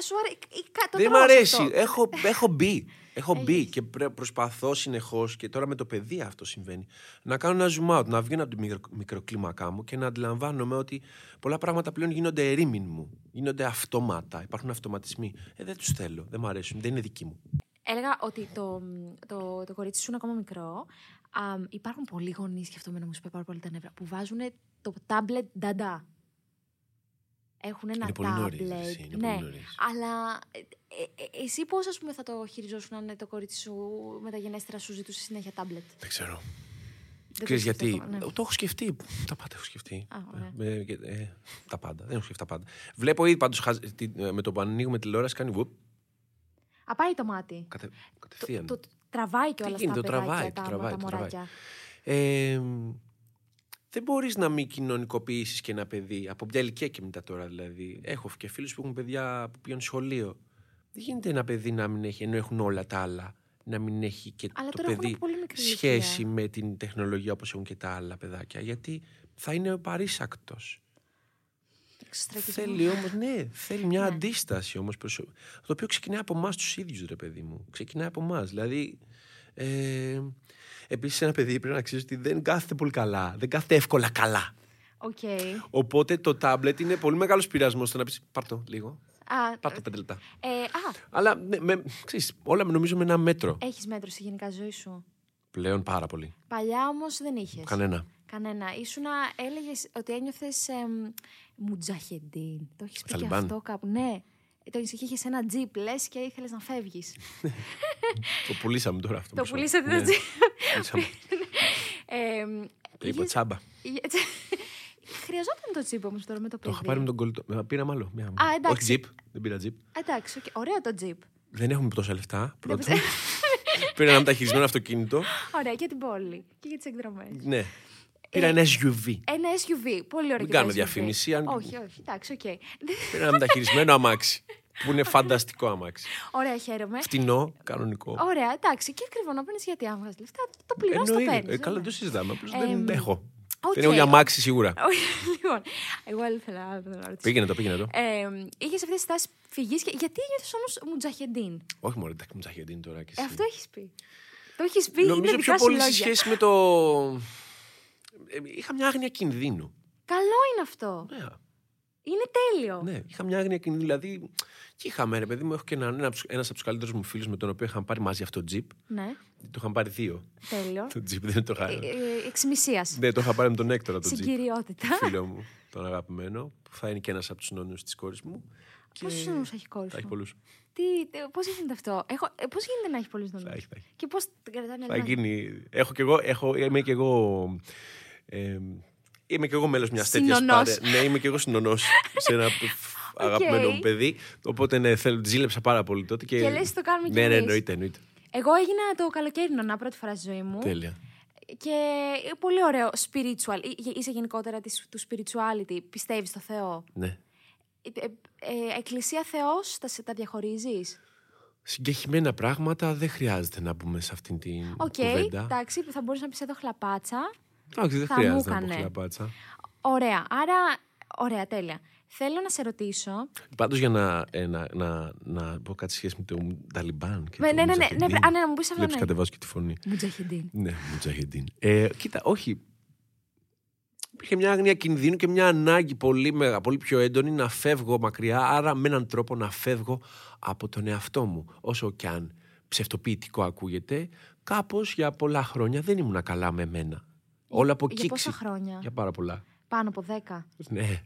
Σου αρέ... Δεν μ' αρέσει. Έχω, έχω μπει. Έχω μπει και προσπαθώ συνεχώς, και τώρα με το παιδί αυτό συμβαίνει, να κάνω ένα zoom out, να βγαίνω από τη μικροκλίμακά μου και να αντιλαμβάνομαι ότι πολλά πράγματα πλέον γίνονται ερήμην μου. Γίνονται αυτόματα. Υπάρχουν αυτοματισμοί. Ε, δεν τους θέλω. Δεν μ' αρέσουν. Δεν είναι δικοί μου. Έλεγα ότι το, το, το κορίτσι σου είναι ακόμα μικρό. Α, υπάρχουν πολλοί γονείς, και αυτό με νομίζει πάρα πολύ τα νεύρα, που βάζουν το τάμπλετ νταντά. Έχουν ένα τάμπλετ. Ναι, αλλά ε, ε, εσύ πώς, ας πούμε, θα το χειριζόσουν αν το κορίτσι σου μεταγενέστερα σου ζητούσε συνέχεια τάμπλετ? Δεν ξέρω. Δεν ξέρεις γιατί. Το, ναι. το έχω σκεφτεί. Τα πάντα έχω σκεφτεί. Α, ε, ε, ε, τα πάντα. Δεν έχω σκεφτεί τα πάντα. Βλέπω ήδη πάντως με το που ανοίγουμε τηλεόραση κάνει βουπ. Απάει το μάτι. Κατε, κατευθείαν. Το, το, τραβάει κιόλας τα παιδάκια, τα, τραβάει, τα μωράκια. Δεν μπορείς να μην κοινωνικοποιήσεις και ένα παιδί, από μια ηλικία και μετά τώρα δηλαδή. Έχω και φίλους που έχουν παιδιά που πηγαίνουν σχολείο. Δεν γίνεται ένα παιδί να μην έχει, ενώ έχουν όλα τα άλλα, να μην έχει και αλλά το παιδί σχέση ηλικία. Με την τεχνολογία όπως έχουν και τα άλλα παιδάκια. Γιατί θα είναι παρήσακτος. Θέλει όμως, ναι, θέλει μια ναι. αντίσταση όμως. Προς... Το οποίο ξεκινάει από εμάς τους ίδιους, ρε παιδί μου. Ξεκινάει από εμάς, δηλαδή... Ε... Επίσης, ένα παιδί πρέπει να ξέρει ότι δεν κάθεται πολύ καλά. Δεν κάθεται εύκολα καλά. Okay. Οπότε το τάμπλετ είναι πολύ μεγάλος πειρασμός στο να πεις πάρ' το λίγο. Ah, πάρ' το πέντε λεπτά. Ε, ah. Αλλά ναι, με, ξέρεις, όλα νομίζω με ένα μέτρο. Έχεις μέτρο στη γενικά ζωή σου? Πλέον πάρα πολύ. Παλιά όμως δεν είχες. Κανένα. Κανένα. Ήσουνα, έλεγες ότι ένιωθες εμ, Μουτζαχεντίν. Το έχεις πει Ταλιμπάν. Και αυτό κάπου. Ναι. Το είχε ένα τζιπ, λες, και ήθελες να φεύγεις. Το πουλήσαμε τώρα αυτό. Το πουλήσατε το τζιπ. Το είπα τσάμπα. Χρειαζόταν το τζιπ όμως τώρα με το παιδί. Το είχα πάρει με τον κολλητό. Πήραμε άλλο. Όχι τζιπ. Δεν πήρα τζιπ. Εντάξει, ωραίο το τζιπ. Δεν έχουμε τόσα λεφτά. Πρώτον. Πήρα ένα μεταχειρισμένο αυτοκίνητο. Ωραία, για την πόλη και για τις εκδρομές. Ναι. Πήρα ένα ες γιου βι. Ένα ες γιου βι, πολύ ωραία. Δεν κάνουμε διαφήμιση. Αν... Όχι, όχι, εντάξει, οκ. Okay. Πήρα ένα μεταχειρισμένο αμάξι. Που είναι φανταστικό αμάξι. Ωραία, χαίρομαι. Φτηνό, κανονικό. Ωραία, εντάξει, και ακριβό να παίρνεις, γιατί αν βγάζεις λεφτά, το πληρώνεις, το παίρνεις. Ε, καλά, το συζητάμε. Απλώς ε, δεν έχω. Okay. Δεν έχω για αμάξι σίγουρα. Λοιπόν, εγώ ήθελα να το ρωτήσω. Πήγαινε το, πήγαινε το. Ε, είχες αυτές τις τάσεις φυγής και γιατί ένιωθες όμως Μουτζαχεντίν? Όχι μόνο, εντάξει, Μουτζαχεντίν τώρα και εσύ. Ε, αυτό έχεις πει. Το έχεις πει, νομίζω είναι δικά σου λόγια. Νομίζω πιο πολύ σε σχέση με το... Είχα μια άγνοια κινδύνου. Καλό είναι αυτό. Ναι. Είναι τέλειο. Ναι, είχα μια άγνοια κινδύνου. Δηλαδή, και είχαμε, ρε παιδί μου, έχω και έναν ένα από τους καλύτερους μου φίλους με τον οποίο είχαν πάρει μαζί αυτό το τζιπ. Ναι. Το είχαν πάρει δύο. Τέλειο. Το τζιπ δεν το είχα. Ε, ε, εξημισίας. Ναι, το είχα πάρει με τον Έκτορα το τζιπ. Συγκυριότητα. Τον φίλο μου, τον αγαπημένο, που θα είναι και ένας από τους νόνιους της κόρης μου. Πόσους και... νόνιους έχει κόρη? Θα έχει πολλούς. Πώς γίνεται αυτό? Έχω... Πώς γίνεται να έχει πολλούς νόνιους? Και πώς την κρατάνε? Θα γίνει. Έχω κι εγώ. Έχω... Είμαι κι εγώ. Ε, Είμαι και εγώ μέλος μιας τέτοιας παρέας. Ναι, είμαι και εγώ συνονός σε ένα αγαπημένο μου παιδί. Οπότε ναι, θέλω, ζήλεψα πάρα πολύ τότε. Και, και λες το κάνουμε κι εμείς. Ναι, ναι, εννοείται, εννοείται. Εγώ έγινα το καλοκαίρινο πρώτη φορά στη ζωή μου. Τέλεια. Και πολύ ωραίο spiritual. Είσαι γενικότερα του spirituality. Πιστεύεις στο Θεό? Ναι. Ε, ε, ε, εκκλησία, Θεός, τα, τα διαχωρίζεις? Συγκεκριμένα πράγματα δεν χρειάζεται να μπούμε σε αυτήν την κουβέντα. Οκ, εντάξει, θα μπορείς να πεις εδώ χλαπάτσα. Όχι, δεν χρειάζεται να πω χλαπάτσα. Ωραία, άρα, ωραία, τέλεια. Θέλω να σε ρωτήσω. Πάντως για να, ε, να, να, να πω κάτι σχέση με τον Ταλιμπάν και με, τον ναι, ναι, ναι, ναι, ναι, ναι, να μου πεις αυτό. Βλέπεις, ναι, κατεβάζω και τη φωνή. Μουτζαχεντίν. Ναι, Μουτζαχεντίν. Ε, κοίτα, όχι. Υπήρχε μια άγνοια κινδύνου και μια ανάγκη πολύ, μεγα, πολύ πιο έντονη να φεύγω μακριά, άρα με έναν τρόπο να φεύγω από τον εαυτό μου. Όσο κι αν ψευτοποιητικό ακούγεται, κάπως για πολλά χρόνια δεν ήμουν καλά με εμένα. Όλα από κύξη. Για πόσα χρόνια? Για πάρα πολλά. Πάνω από δέκα. Ναι. Α, ναι,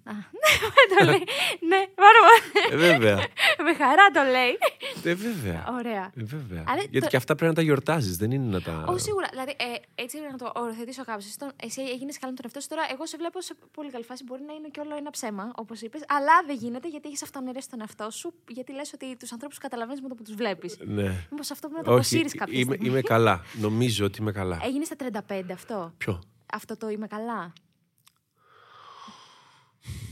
το λέει. Ναι, πάνω από... Ε, βέβαια. Με χαρά το λέει. Ε, βέβαια. Ωραία. Ε, βέβαια. Άρα, γιατί το... και αυτά πρέπει να τα γιορτάζεις, δεν είναι να τα... Όχι, σίγουρα. Δηλαδή, ε, έτσι να το οριοθετήσω κάπως. Εσύ έγινες καλά με τον εαυτό σου. Τώρα, εγώ σε βλέπω σε πολύ καλή φάση. Μπορεί να είναι κι όλο ένα ψέμα, όπως είπες. Αλλά δεν γίνεται γιατί έχεις αυτοαναιρέσει τον εαυτό σου. Γιατί λες ότι τους ανθρώπους καταλαβαίνεις με το που τους βλέπεις. Ναι. Μήπως αυτό πρέπει να το αποσύρεις κάποια στιγμή? Είμαι, είμαι καλά. Νομίζω ότι είμαι καλά. Έγινε στα τριάντα πέντε αυτό. Ποιο? Αυτό το είμαι καλά.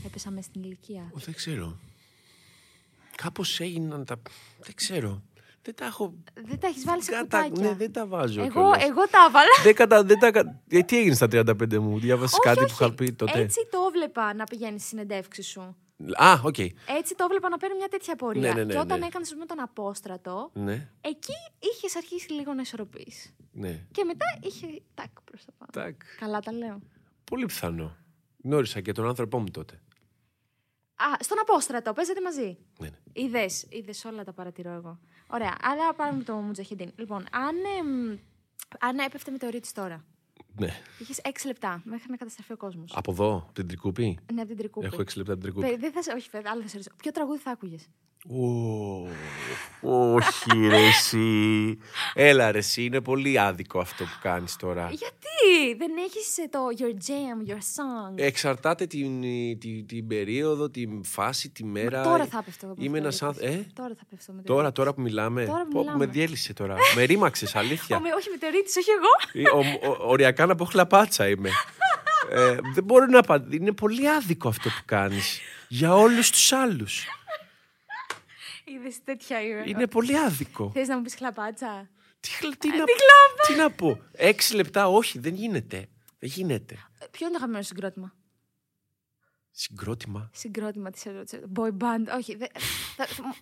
Έπεσα μέσα στην ηλικία. Δεν ξέρω. Κάπως έγιναν τα... Δεν ξέρω. Δεν τα έχω... Δεν τα έχεις βάλει σε κατα... κουτάκια. Ναι, δεν τα βάζω. Εγώ, εγώ τα έβαλα. Δεν κατα... δεν τα... Τι έγινε στα τριάντα πέντε μου? Διάβασες κάτι όχι. Που είχα πει τότε? Έτσι το έβλεπα να πηγαίνεις στη συνεντεύξη σου. Α, οκ. Okay. Έτσι το έβλεπα να παίρνει μια τέτοια πορεία. Ναι, ναι, ναι, και όταν ναι. Έκανες με τον απόστρατο, ναι. Εκεί είχες αρχίσει λίγο να ισορροπείς. Ναι. Και μετά είχε τάκ προς τα πάνω. Τάκ. Καλά τα λέω. Πολύ πιθανό. Γνώρισα και τον άνθρωπό μου τότε. Α, στον απόστρατο, παίζετε μαζί. Ναι, ναι. Είδες, είδες, όλα τα παρατηρώ εγώ. Ωραία, αλλά πάμε το Μουτζαχεντίν. Λοιπόν, αν, εμ, αν έπεφτε μετεωρίτη τώρα. Ναι. Είχες έξι λεπτά μέχρι να καταστραφεί ο κόσμος. Από εδώ, από την Τρικούπη. Ναι, από την Τρικούπη. Έχω έξι λεπτά από την Τρικούπη. Δεν θα σε, όχι, φε, άλλο θα σε ρωτήσω. Ποιο τραγούδι θα άκουγες? Όχι, ρε εσύ. Έλα, ρε εσύ, είναι πολύ άδικο αυτό που κάνεις τώρα. Γιατί δεν έχεις το your jam, your song? Εξαρτάται την, την, την περίοδο, την φάση, τη μέρα. Μα τώρα θα πέφτω. Είμαι ένας άνθ... ε? Τώρα θα πέφτω. Τώρα, τώρα που μιλάμε. Τώρα που μιλάμε. Πω, με διέλυσε τώρα. Με ρίμαξες, αλήθεια. Ω, με, όχι, μετεωρίτης, όχι εγώ. Ο, ο, οριακά να πω χλαπάτσα είμαι. ε, δεν μπορώ να απαντήσω. Είναι πολύ άδικο αυτό που κάνεις για όλους τους άλλους. Είδες τέτοια ήρα. Είναι πολύ άδικο. Θες να μου πεις χλαπάτσα? Τι, χλα... τι, Α, να... τι να πω? Έξι λεπτά, όχι, δεν γίνεται. Δεν γίνεται. Ποιο είναι το αγαπημένο συγκρότημα? Συγκρότημα. Συγκρότημα της ερώτησης. Boy band, όχι. Δε...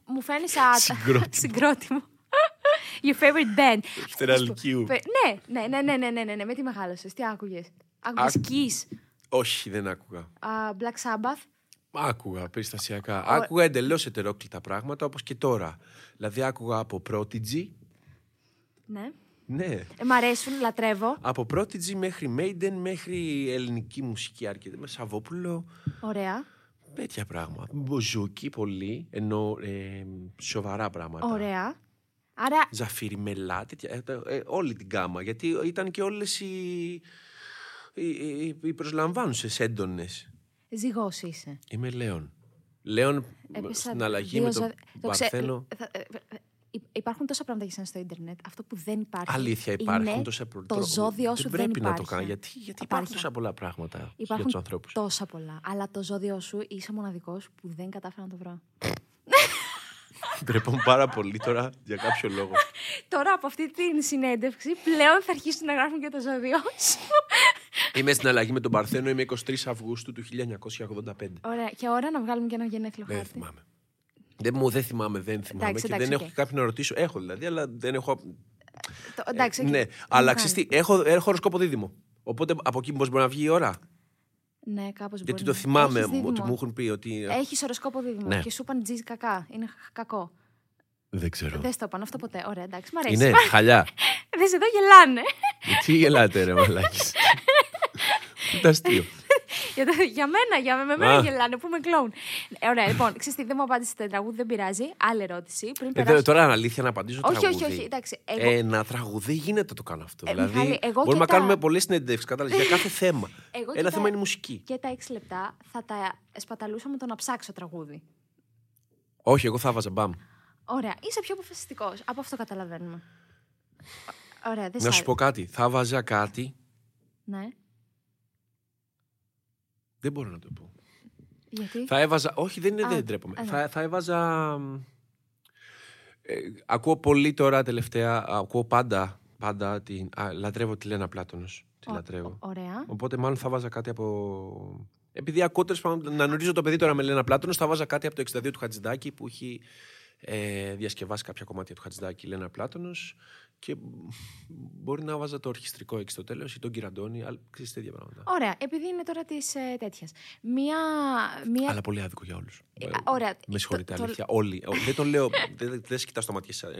μου φαίνεις άτα. Συγκρότημα. Your favorite band. Φτεραλικίου. Ναι, ναι, ναι, ναι, ναι, ναι, ναι, ναι. Με τι μεγάλωσες, τι άκουγες? Άκουγες Kiss? Όχι, δεν άκουγα. Uh, Black Sabbath. Άκουγα περιστασιακά. Oh. Άκουγα εντελώς ετερόκλητα πράγματα, όπως και τώρα. Δηλαδή άκουγα από Prodigy. Ναι. Ναι. Ε, μ' αρέσουν, λατρεύω. Από Prodigy μέχρι Maiden, μέχρι ελληνική μουσική αρκετή. Με Σαββόπουλο. Ωραία. Τέτοια πράγματα. Μποζούκι πολύ, ενώ ε, σοβαρά πράγματα. Ωραία. Άρα... Ζαφίρι, Μελά, τέτοια, ε, όλη την γκάμα. Γιατί ήταν και όλες οι, οι, οι, οι προσλαμβάνουσες έντονες. Ζυγός είσαι. Είμαι Λέων. Λέων στην αλλαγή με τον Παρθένο. Υπάρχουν τόσα πράγματα για σένα στο ίντερνετ. Αυτό που δεν υπάρχει. Αλήθεια, υπάρχουν τόσα πράγματα. Το ζώδιό σου δεν υπάρχει. Δεν πρέπει να το κάνει. Γιατί, γιατί υπάρχουν τόσα πολλά πράγματα για τους ανθρώπους. Τόσα πολλά. Αλλά το ζώδιό σου είσαι μοναδικός που δεν κατάφερα να το βρω. Ντρέπομαι πάρα πολύ τώρα για κάποιο λόγο. Τώρα από αυτή την συνέντευξη πλέον θα αρχίσουν να γράφουν και το ζώδιό σου. Είμαι στην αλλαγή με τον Παρθένο, είμαι εικοστή τρίτη Αυγούστου του χίλια εννιακόσια ογδόντα πέντε. Ωραία, και ώρα να βγάλουμε και ένα γενέθλιο χάρτη. Δεν θυμάμαι. Δεν, μου, δεν θυμάμαι, δεν θυμάμαι. Εντάξει, και εντάξει, δεν okay. έχω κάποιον να ρωτήσω. Έχω δηλαδή, αλλά δεν έχω. Το, εντάξει, ε, ναι, okay. αλλά ξυστή, έχω, έχω οροσκόπο δίδυμο. Οπότε από εκεί μπορεί να βγει η ώρα. Ναι, κάπως. Γιατί το θυμάμαι ότι μου έχουν πει ότι. Έχει οροσκόπο δίδυμο ναι. και σου είπαν τζι κακά. Είναι κακό. Δεν ξέρω. Δεν το πάνω αυτό ποτέ. Ωραία, εντάξει, μ' αρέσει. Είναι χαλιά. Δες εδώ γελάνε. Τι γελάτε, ρε μαλάκες. Ήταν αστείο. Για μένα, για με μένα γελάνε, που είμαι κλόουν. Ωραία, λοιπόν, ξέρεις τι, δεν μου απάντησε το τραγούδι, δεν πειράζει. Άλλη ερώτηση. Τώρα είναι αλήθεια να απαντήσω τραγούδι. Όχι, όχι, εντάξει. Ένα τραγούδι γίνεται το κάνω αυτό. Δηλαδή, μπορούμε να κάνουμε πολλές συνεντεύξεις, κατάλαβες, για κάθε θέμα. Ένα θέμα είναι η μουσική. Και τα έξι λεπτά θα τα σπαταλούσα με το να ψάξω τραγούδι. Όχι, εγώ θα βάζα μπαμ. Ωραία, είσαι πιο αποφασιστικός. Από αυτό καταλαβαίνουμε. Ωραία, δεν να σου πω κάτι. Θα βάζα κάτι. Ναι. Δεν μπορώ να το πω. Γιατί? Θα έβαζα. Όχι, δεν είναι. Α, δεν ντρέπομαι. Θα, θα έβαζα. Ε, ακούω πολύ τώρα τελευταία. Ακούω πάντα. πάντα την, α, λατρεύω τη Λένα Πλάτωνος. Τη λατρεύω. Ωραία. Οπότε μάλλον θα βάζα κάτι από. Επειδή ακούω να γνωρίζω το παιδί τώρα με Λένα Πλάτωνος, θα βάζα κάτι από το εξήντα δύο του Χατζηδάκη που έχει. Ε, διασκευάσει κάποια κομμάτια του Χατζηδάκη, Λένα Πλάτωνος, και μπορεί να βάζα το ορχιστρικό εκεί στο τέλος ή τον Κυραντώνη, αλλά ξέρεις τέτοια πράγματα. Ωραία, επειδή είναι τώρα της ε, τέτοιας. Μία, μία... Αλλά πολύ άδικο για όλους. Ε, ωραία. Με συγχωρείτε, το, αλήθεια. Το... Όλοι. δεν τον λέω, δεν, δεν σε κοιτάω στα μάτια σας.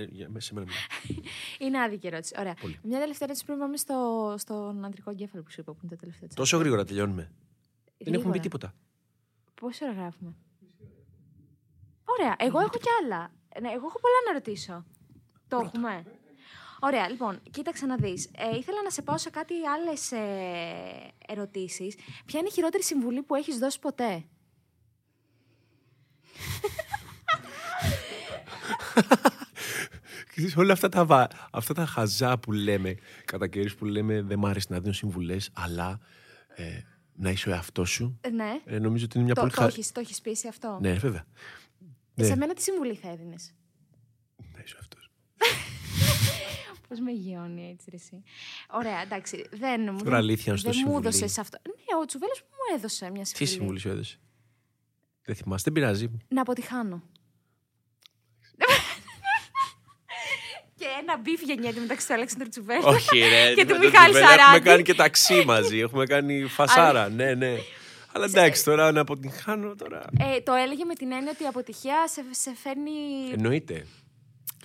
Είναι άδικη ερώτηση. Ωραία. Πολύ. Μια τελευταία ερώτηση πριν πάμε στο, στον αντρικό εγκέφαλο που σου είπα, που είναι το τελευταίο. Τόσο γρήγορα τελειώνουμε. Γρήγορα. Δεν έχουμε πει τίποτα. Πόση ώρα γράφουμε? Ωραία, εγώ έχω κι άλλα. Ναι, εγώ έχω πολλά να ρωτήσω. Το έχουμε. Ωραία, λοιπόν, κοίταξε να δεις. Ε, ήθελα να σε πάω σε κάτι άλλες ε, ερωτήσεις. Ποια είναι η χειρότερη συμβουλή που έχεις δώσει ποτέ? Όλα αυτά τα, βα... αυτά τα χαζά που λέμε, κατά καιρούς που λέμε, δεν μ' άρεσε να δίνω συμβουλές, αλλά... Ε, να είσαι ο εαυτός σου. Ναι. Ε, νομίζω ότι είναι μια το, πολύ χα... Το έχεις πει σε αυτό. Ναι, βέβαια. Ναι. Σε μένα τι συμβουλή θα έδινες? Να είσαι αυτός. Πώς με γιώνει έτσι ρε εσύ. Ωραία, εντάξει. Δεν μου, Τώρα, αλήθεια, δεν δεν μου έδωσες αυτό. Ναι, ο Τσουβέλης μου έδωσε μια συμβουλή. Τι συμβουλή σου έδωσε? Δεν θυμάσαι, δεν πειράζει. Να αποτυχάνω. Και ένα μπιφ γεννιέται μεταξύ του Αλέξανδρου Τσουβέλη και του Μιχάλη Σαράντη. Έχουμε κάνει και ταξί μαζί, έχουμε κάνει φασάρα, ναι, ναι. Αλλά εντάξει, τώρα να αποτυγχάνω τώρα. Ε, το έλεγε με την έννοια ότι η αποτυχία σε, σε φέρνει... Εννοείται.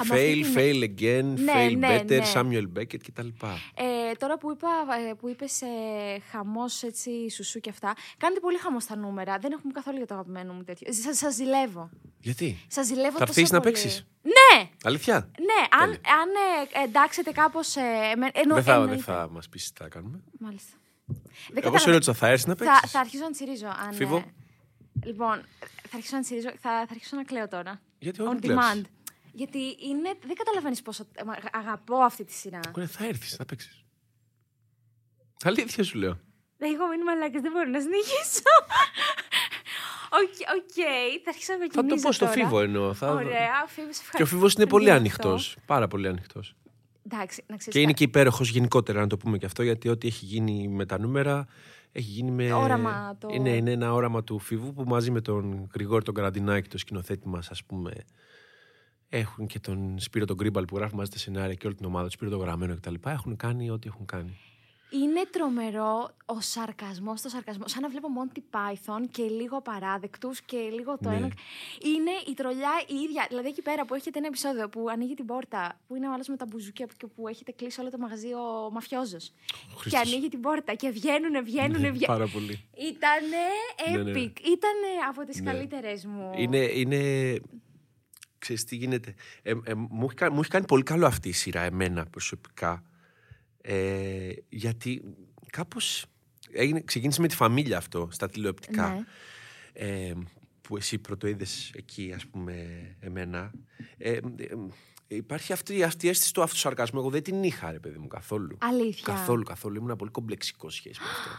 Fail, την... fail again, ναι, fail ναι, better, ναι. Samuel Beckett κτλ. Ε, τώρα που, είπα, που είπες ε, χαμός, έτσι, σουσού και αυτά, κάνετε πολύ χαμό στα νούμερα. Δεν έχουμε καθόλου για το αγαπημένο μου τέτοιο. Σας, σας ζηλεύω. Γιατί? Σας ζηλεύω. Θα έρθεις να παίξεις? Ναι! Αλήθεια? Ναι, αν, αν ε, εντάξετε κάπως... Ε, εννο, δεν θα, δε θα μας πεις τι θα κάνουμε. Μάλιστα. Δεν Εγώ σε ρώτησα, θα έρθεις να παίξεις? Θα, θα αρχίσω να τσιρίζω. Αν, Φίβο. Ε, λοιπόν, θα αρχίσω να τσιρίζω, θα, θα αρχίσω να κλαίω τώρα. Γιατί όχι demand. Γιατί είναι, δεν καταλαβαίνεις πόσο αγαπώ αυτή τη σειρά. Ωραία, θα έρθεις, θα παίξεις. Αλήθεια σου λέω. Εγώ είμαι μαλάκας, δεν μπορώ να συνεχίσω. Οκ, okay, okay. Θα αρχίσω να με κινήσω. Θα το πω στο Φίβο εννοώ. Θα... Ωραία, Φίβο, σε ευχαριστώ. Και ο Φίβος είναι πολύ ανοιχτός. Πάρα πολύ ανοιχτός. Εντάξει, να ξέρεις, και είναι και υπέροχος γενικότερα, να το πούμε και αυτό, γιατί ό,τι έχει γίνει με τα νούμερα έχει γίνει με. Όραμα, το... είναι, είναι ένα όραμα του Φίβου που μαζί με τον Γρηγόρη τον Καραντινάκη, το σκηνοθέτη μας, ας πούμε. Έχουν και τον Σπύρο τον Κρίμπαλ που γράφει μαζί τα σενάρια και όλη την ομάδα του, Σπύρο τον Γραμμένο κτλ. Έχουν κάνει ό,τι έχουν κάνει. Είναι τρομερό ο σαρκασμός, το σαρκασμό. Σαν να βλέπω Monty Python και λίγο απαράδεκτους και λίγο το ναι. ένα. Είναι η τρολιά η ίδια. Δηλαδή εκεί πέρα που έχετε ένα επεισόδιο που ανοίγει την πόρτα, που είναι ο άλλος με τα μπουζούκια και που έχετε κλείσει όλο το μαγαζί ο μαφιόζος. Ο και ανοίγει την πόρτα και βγαίνουνε, βγαίνουνε, ναι, βγαίνουνε. Πάρα πολύ. Ήτανε epic. Ναι, ναι. Ήτανε από τις ναι. καλύτερες μου. Είναι. είναι... Ξέρεις τι γίνεται. Ε, ε, μου, έχει κάνει, μου έχει κάνει πολύ καλό αυτή η σειρά εμένα προσωπικά. Ε, γιατί κάπως έγινε, ξεκίνησε με τη φαμίλια αυτό στα τηλεοπτικά ναι. ε, που εσύ πρώτο είδες εκεί, ας πούμε, εμένα ε, ε, υπάρχει αυτή, αυτή η αίσθηση του αυτοσαρκασμού. Εγώ δεν την είχα, ρε παιδί μου, καθόλου. Αλήθεια? Καθόλου, καθόλου, ήμουν πολύ κομπλεξικό σχέση με αυτό.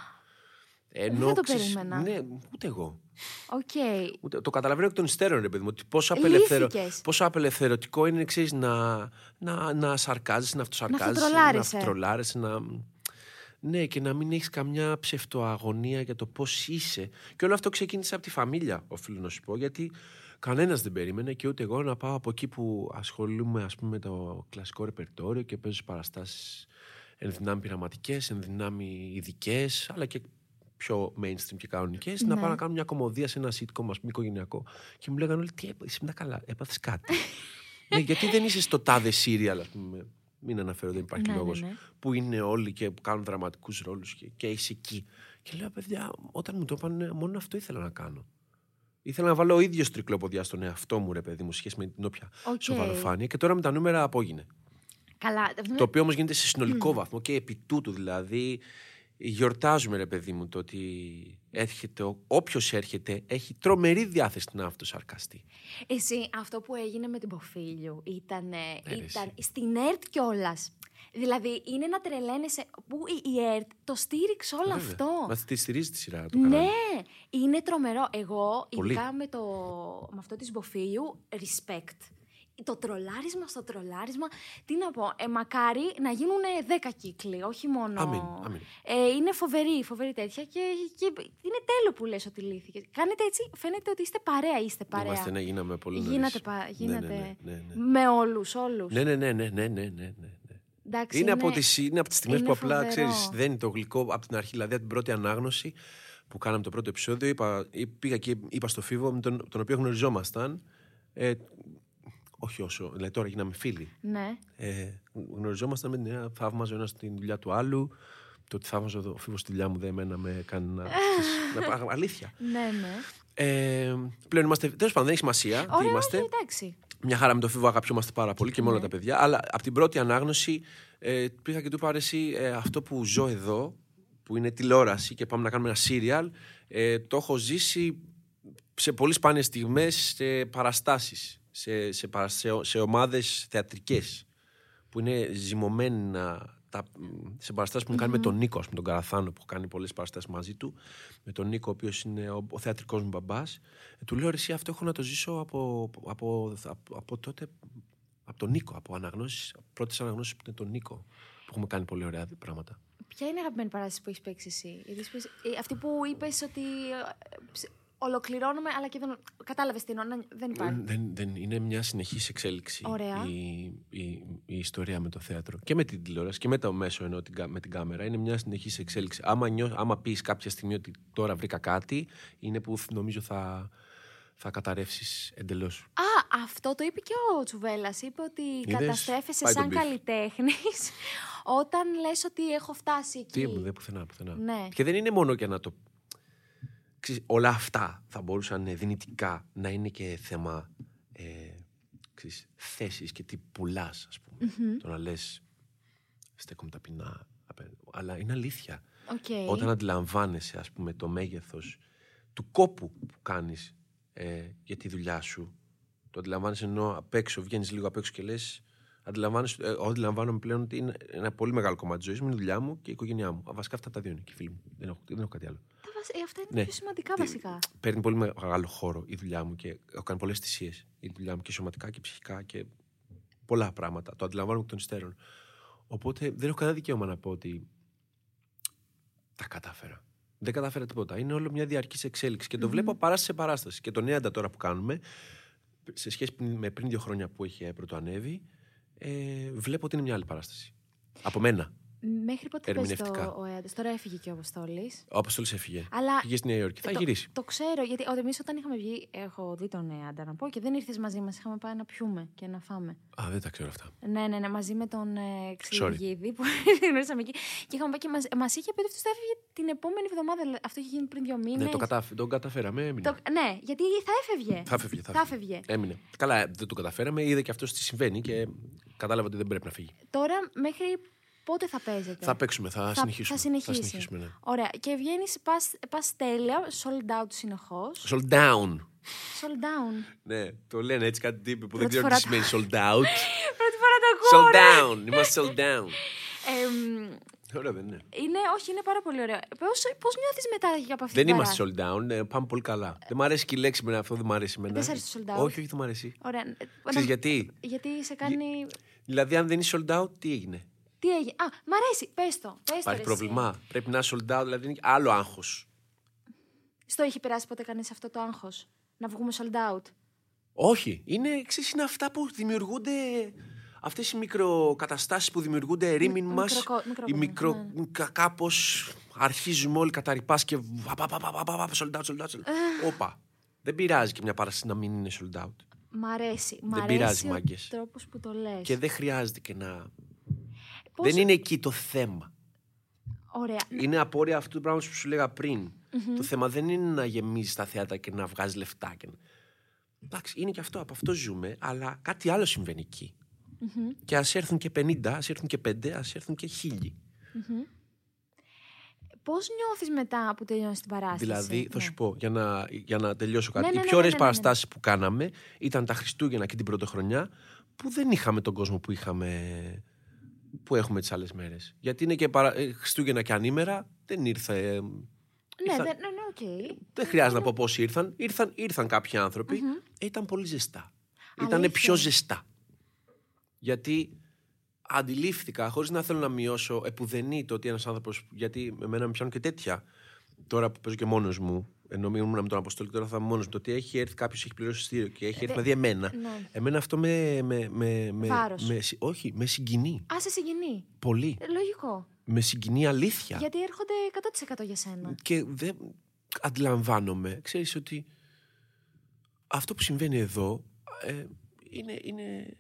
Ενώ, δεν το ξεσ... περίμενα. Ναι, ούτε εγώ. Okay. Ούτε... Το καταλαβαίνω εκ των υστέρων, ρε παιδί μου, ότι πόσο, απελευθερω... πόσο απελευθερωτικό είναι, ξέρεις, να, να... να σαρκάζεσαι, να αυτοσαρκάζεσαι, να αυτοτρολάρεσαι, να... Ναι, και να μην έχεις καμιά ψευτοαγωνία για το πώς είσαι. Και όλο αυτό ξεκίνησε από τη φαμίλια, οφείλω να σου πω, γιατί κανένας δεν περίμενε και ούτε εγώ να πάω από εκεί που ασχολούμαι, ας πούμε, με το κλασικό ρεπερτόριο και παίζω παραστάσεις εν δυνάμει πειραματικές, εν δυνάμει ειδικές, αλλά και πιο mainstream και κανονικές, ναι. Να πάω να κάνω μια κομμωδία σε ένα sitcom, ας πούμε, οικογενειακό. Και μου λέγανε όλοι, τι έπαθες, είσαι καλά, έπαθες κάτι. Ναι, γιατί δεν είσαι στο τάδε σύριαλ, ας πούμε. Μην αναφέρω, δεν υπάρχει ναι, λόγος. Ναι, ναι. Που είναι όλοι και που κάνουν δραματικούς ρόλους και, και είσαι εκεί. Και λέω, παιδιά, όταν μου το είπαν, μόνο αυτό ήθελα να κάνω. Ήθελα να βάλω ο ίδιος τρικλοποδιά στον εαυτό μου, ρε παιδί μου, σχέση με την όποια okay. σοβαροφάνεια. Και τώρα με τα νούμερα απόγεινε. Καλά. Το οποίο όμως γίνεται σε συνολικό mm. βαθμό και επί τούτου. Δηλαδή, γιορτάζουμε, ρε παιδί μου, το ότι έρχεται, όποιος έρχεται έχει τρομερή διάθεση να αυτοσαρκαστεί. Εσύ, αυτό που έγινε με την Ποφίλιου ήταν, ήταν στην ΕΡΤ κιόλας. Δηλαδή, είναι να τρελαίνεσαι που η ΕΡΤ το στήριξε όλο Βέβαια. αυτό. Μα τη στηρίζει τη σειρά του. Ναι, είναι τρομερό. Εγώ, Πολύ. ειδικά με, το, με αυτό της Ποφίλιου, respect. Το τρολάρισμα στο τρολάρισμα, τι να πω, ε, μακάρι να γίνουν δέκα κύκλοι, όχι μόνο. Αμήν, αμήν. Ε, είναι φοβερή, φοβερή τέτοια και, και είναι τέλειο που λες ότι λύθηκε. Κάνετε έτσι, φαίνεται ότι είστε παρέα, είστε παρέα. Είμαστε, ναι, γίναμε πολύ νωρίς. Γίνατε ναι, ναι, ναι, ναι, ναι. με όλους, όλους. Ναι, ναι, ναι, ναι, ναι, ναι, ναι. Εντάξει, είναι, είναι, από τις, είναι από τις στιγμές που απλά, φοβερό. ξέρεις, δένει το γλυκό από την αρχή, δηλαδή από την πρώτη ανάγνωση που κάναμε το πρώτο επεισόδιο, είπα, πήγα και είπα στο Φοίβο, με τον, τον οποίο γνωριζόμασταν, ε, όχι όσο, δηλαδή τώρα γίναμε φίλοι. Ναι. Ε, γνωριζόμασταν με την έννοια θαύμαζε ο ένας τη δουλειά του άλλου. Το ότι θαύμαζε ο Φοίβος τη δουλειά μου, δε εμένα με κάνει να. Αλήθεια. Ναι, ναι. Ε, πλέον είμαστε. Τέλος πάντων, δεν έχει σημασία. Ωραία, είμαστε. Όχι, εντάξει. Μια χαρά με τον Φοίβο, αγαπιόμαστε πάρα πολύ και με όλα τα παιδιά. Αλλά από την πρώτη ανάγνωση ε, πήγα και του είπα: εσύ, ε, αυτό που ζω εδώ, που είναι τηλεόραση και πάμε να κάνουμε ένα σύριαλ, ε, το έχω ζήσει σε πολύ σπάνιες στιγμές σε παραστάσεις. Σε, σε, σε, σε ομάδες θεατρικές που είναι ζυμωμένα τα, σε παραστάσεις που μου mm-hmm. κάνει με τον Νίκο, ας πούμε, τον Καραθάνο, που έχω κάνει πολλές παραστάσεις μαζί του, με τον Νίκο, ο οποίος είναι ο, ο θεατρικός μου μπαμπάς. Ε, του λέω, ρε εσύ, αυτό έχω να το ζήσω από, από, από, από τότε, από τον Νίκο, από αναγνώσεις, πρώτες αναγνώσεις που είναι τον Νίκο, που έχουμε κάνει πολύ ωραία πράγματα. Ποια είναι η αγαπημένη παράσταση που έχεις παίξει εσύ? Αυτή που είπες ότι... Ολοκληρώνουμε, αλλά και δεν. Κατάλαβες τι εννοώ, δεν υπάρχει. Δεν, δεν, είναι μια συνεχής εξέλιξη η, η, η ιστορία με το θέατρο και με την τηλεόραση και με το μέσο, ενώ την, με την κάμερα. Είναι μια συνεχής εξέλιξη. Άμα, νιώ, άμα πεις κάποια στιγμή ότι τώρα βρήκα κάτι, είναι που νομίζω θα, θα καταρρεύσεις εντελώς. Α, αυτό το είπε και ο Τσουβέλλας. Είπε ότι Είδες, καταστρέφεσαι σαν καλλιτέχνης όταν λες ότι έχω φτάσει εκεί. Τι, δεν πουθενά, πουθενά. Ναι. Και δεν είναι μόνο για να το. Ξέρεις, όλα αυτά θα μπορούσαν δυνητικά να είναι και θέμα ε, ξέρεις, θέσης και τι πουλάς, ας πούμε. Mm-hmm. Το να λες, στέκομαι ταπεινά, αλλά είναι αλήθεια. Okay. Όταν αντιλαμβάνεσαι, ας πούμε, το μέγεθος του κόπου που κάνεις ε, για τη δουλειά σου, το αντιλαμβάνεσαι ενώ απ' έξω, βγαίνεις λίγο απ' έξω και λες, αντιλαμβάνεσαι, ε, αντιλαμβάνομαι πλέον ότι είναι ένα πολύ μεγάλο κομμάτι της ζωής μου, η δουλειά μου και η οικογένειά μου. Βασικά αυτά τα δύο είναι και οι φίλοι μου, δεν έχω, δεν έχω κάτι άλλο. Ε, αυτά είναι ναι. πιο σημαντικά βασικά. Παίρνει πολύ μεγάλο χώρο η δουλειά μου και έχω κάνει πολλές θυσίες. Η δουλειά μου και σωματικά και ψυχικά και πολλά πράγματα. Το αντιλαμβάνομαι εκ των υστέρων. Οπότε δεν έχω κανένα δικαίωμα να πω ότι τα κατάφερα. Δεν κατάφερα τίποτα. Είναι όλο μια διαρκής εξέλιξη και το mm-hmm. βλέπω παράσταση σε παράσταση. Και το νέαντα τώρα που κάνουμε, σε σχέση με πριν δύο χρόνια που είχε πρωτοανέβει, ε, βλέπω ότι είναι μια άλλη παράσταση. Από μένα. Μέχρι πότε πες το ο Έδεσσα? Τώρα έφυγε και ο Αποστόλης. Ο Αποστόλης έφυγε. Αλλά πήγε στη Νέα Υόρκη. Θα το, γυρίσει. Το ξέρω, γιατί εμείς όταν είχαμε βγει, έχω δει τον Έδεσσα να πω και δεν ήρθες μαζί μας. Είχαμε πάει να πιούμε και να φάμε. Α, δεν τα ξέρω αυτά. Ναι, ναι, ναι, μαζί με τον ε, Ξυλιγίδη που γνωρίσαμε εκεί. Και είχαμε πάει και μας, μας είχε πει ότι αυτός θα έφυγε την επόμενη εβδομάδα. Αυτό είχε γίνει πριν δύο μήνες. Ναι, το κατάφε, τον καταφέραμε, έμεινε. Το, ναι, γιατί θα έφευγε. Θα έφευγε. Θα έφευγε. Έμεινε. Καλά, δεν το καταφέραμε. Είδε και αυτός τι συμβαίνει και κατάλαβα ότι δεν πρέπει να φύγει. Τώρα μέχρι. Πότε θα παίζετε? Θα παίξουμε, θα, θα συνεχίσουμε. Θα συνεχίσει. Θα συνεχίσουμε, ναι. Ωραία. Και βγαίνεις, πας τέλεια, sold out συνεχώς. Sold down. Sold down. Ναι, το λένε έτσι κάτι τύποι που δεν ξέρω τι σημαίνει sold out. Πρώτη φορά το ακούω. Sold down, είμαστε sold down. Ωραία, δεν είναι. Είναι, όχι, είναι πάρα πολύ ωραία. Πώς νιώθεις μετά από αυτήν την παράσταση? Δεν είμαστε sold down, πάμε πολύ καλά. Δεν μου αρέσει και η λέξη με αυτό, δεν μου αρέσει εμένα. Δεν σ' αρέσει το sold out? Όχι, όχι, δεν μου αρέσει. Ωραία. Ξέρεις γιατί? Γιατί σε κάνει. Δηλαδή, αν δεν είσαι sold out, τι έγινε? Τι έγινε. Α, μ' αρέσει. Πες το. Πες το. Υπάρχει πρόβλημα. Πρέπει να είσαι sold out, δηλαδή είναι άλλο άγχος. Στο έχει περάσει ποτέ κανείς αυτό το άγχος? Να βγούμε sold out. Όχι. Είναι, ξέρεις, είναι αυτά που δημιουργούνται. Αυτές οι μικροκαταστάσεις που δημιουργούνται ερήμην Μ, μας. Μικροκο... Μικρο... Ναι. Κάπως αρχίζουμε όλοι καταρρυπάς και. Sold out, sold out. Όπα. Δεν πειράζει και μια παράσταση να μην είναι sold out. Μ' αρέσει. Μ' αρέσει. Δεν πειράζει, μάγκες. Ο τρόπος που το λες. Και δεν χρειάζεται και να. Πώς... Δεν είναι εκεί το θέμα. Ωραία. Είναι απόρρια αυτού του πράγματος που σου λέγα πριν. Mm-hmm. Το θέμα δεν είναι να γεμίζεις τα θέατρα και να βγάζεις λεφτά. Και... Εντάξει, είναι και αυτό. Από αυτό ζούμε, αλλά κάτι άλλο συμβαίνει εκεί. Mm-hmm. Και ας έρθουν και πενήντα, ας έρθουν και πέντε, ας έρθουν και χίλιοι. Mm-hmm. Πώς νιώθεις μετά που τελειώνεις την παράσταση? Δηλαδή, θα ναι. σου πω, για να, για να τελειώσω κάτι. Ναι, ναι, ναι, οι πιο ωραίες ναι, ναι, ναι, ναι. παραστάσεις που κάναμε ήταν τα Χριστούγεννα και την Πρωτοχρονιά, που δεν είχαμε τον κόσμο που είχαμε... που έχουμε τις άλλες μέρες. Γιατί είναι και παρα... Χριστούγεννα και ανήμερα, δεν ήρθε. Ναι, ήρθαν... δεν, ναι, ναι, okay. δεν χρειάζεται να πω πώς ήρθαν. Ήρθαν, ήρθαν κάποιοι άνθρωποι. Mm-hmm. Ήταν πολύ ζεστά. Ήταν πιο ζεστά. Γιατί αντιλήφθηκα, χωρίς να θέλω να μειώσω επουδενή το ότι ένας άνθρωπος. Γιατί εμένα με πιάνουν και τέτοια. Τώρα που παίζω και μόνος μου, ενώ ήμουν με τον Αποστόλη, τώρα θα είμαι μόνος μου. Το ότι έχει έρθει κάποιος, έχει πληρώσει εισιτήριο και έχει έρθει δηλαδή εμένα. Ναι. Εμένα αυτό με. με, με, με, με όχι, με συγκινεί. Α, σε συγκινεί. Πολύ. Λογικό. Με συγκινεί αλήθεια. Γιατί έρχονται εκατό τοις εκατό για σένα. Και δεν αντιλαμβάνομαι. Ξέρεις ότι αυτό που συμβαίνει εδώ ε, είναι, είναι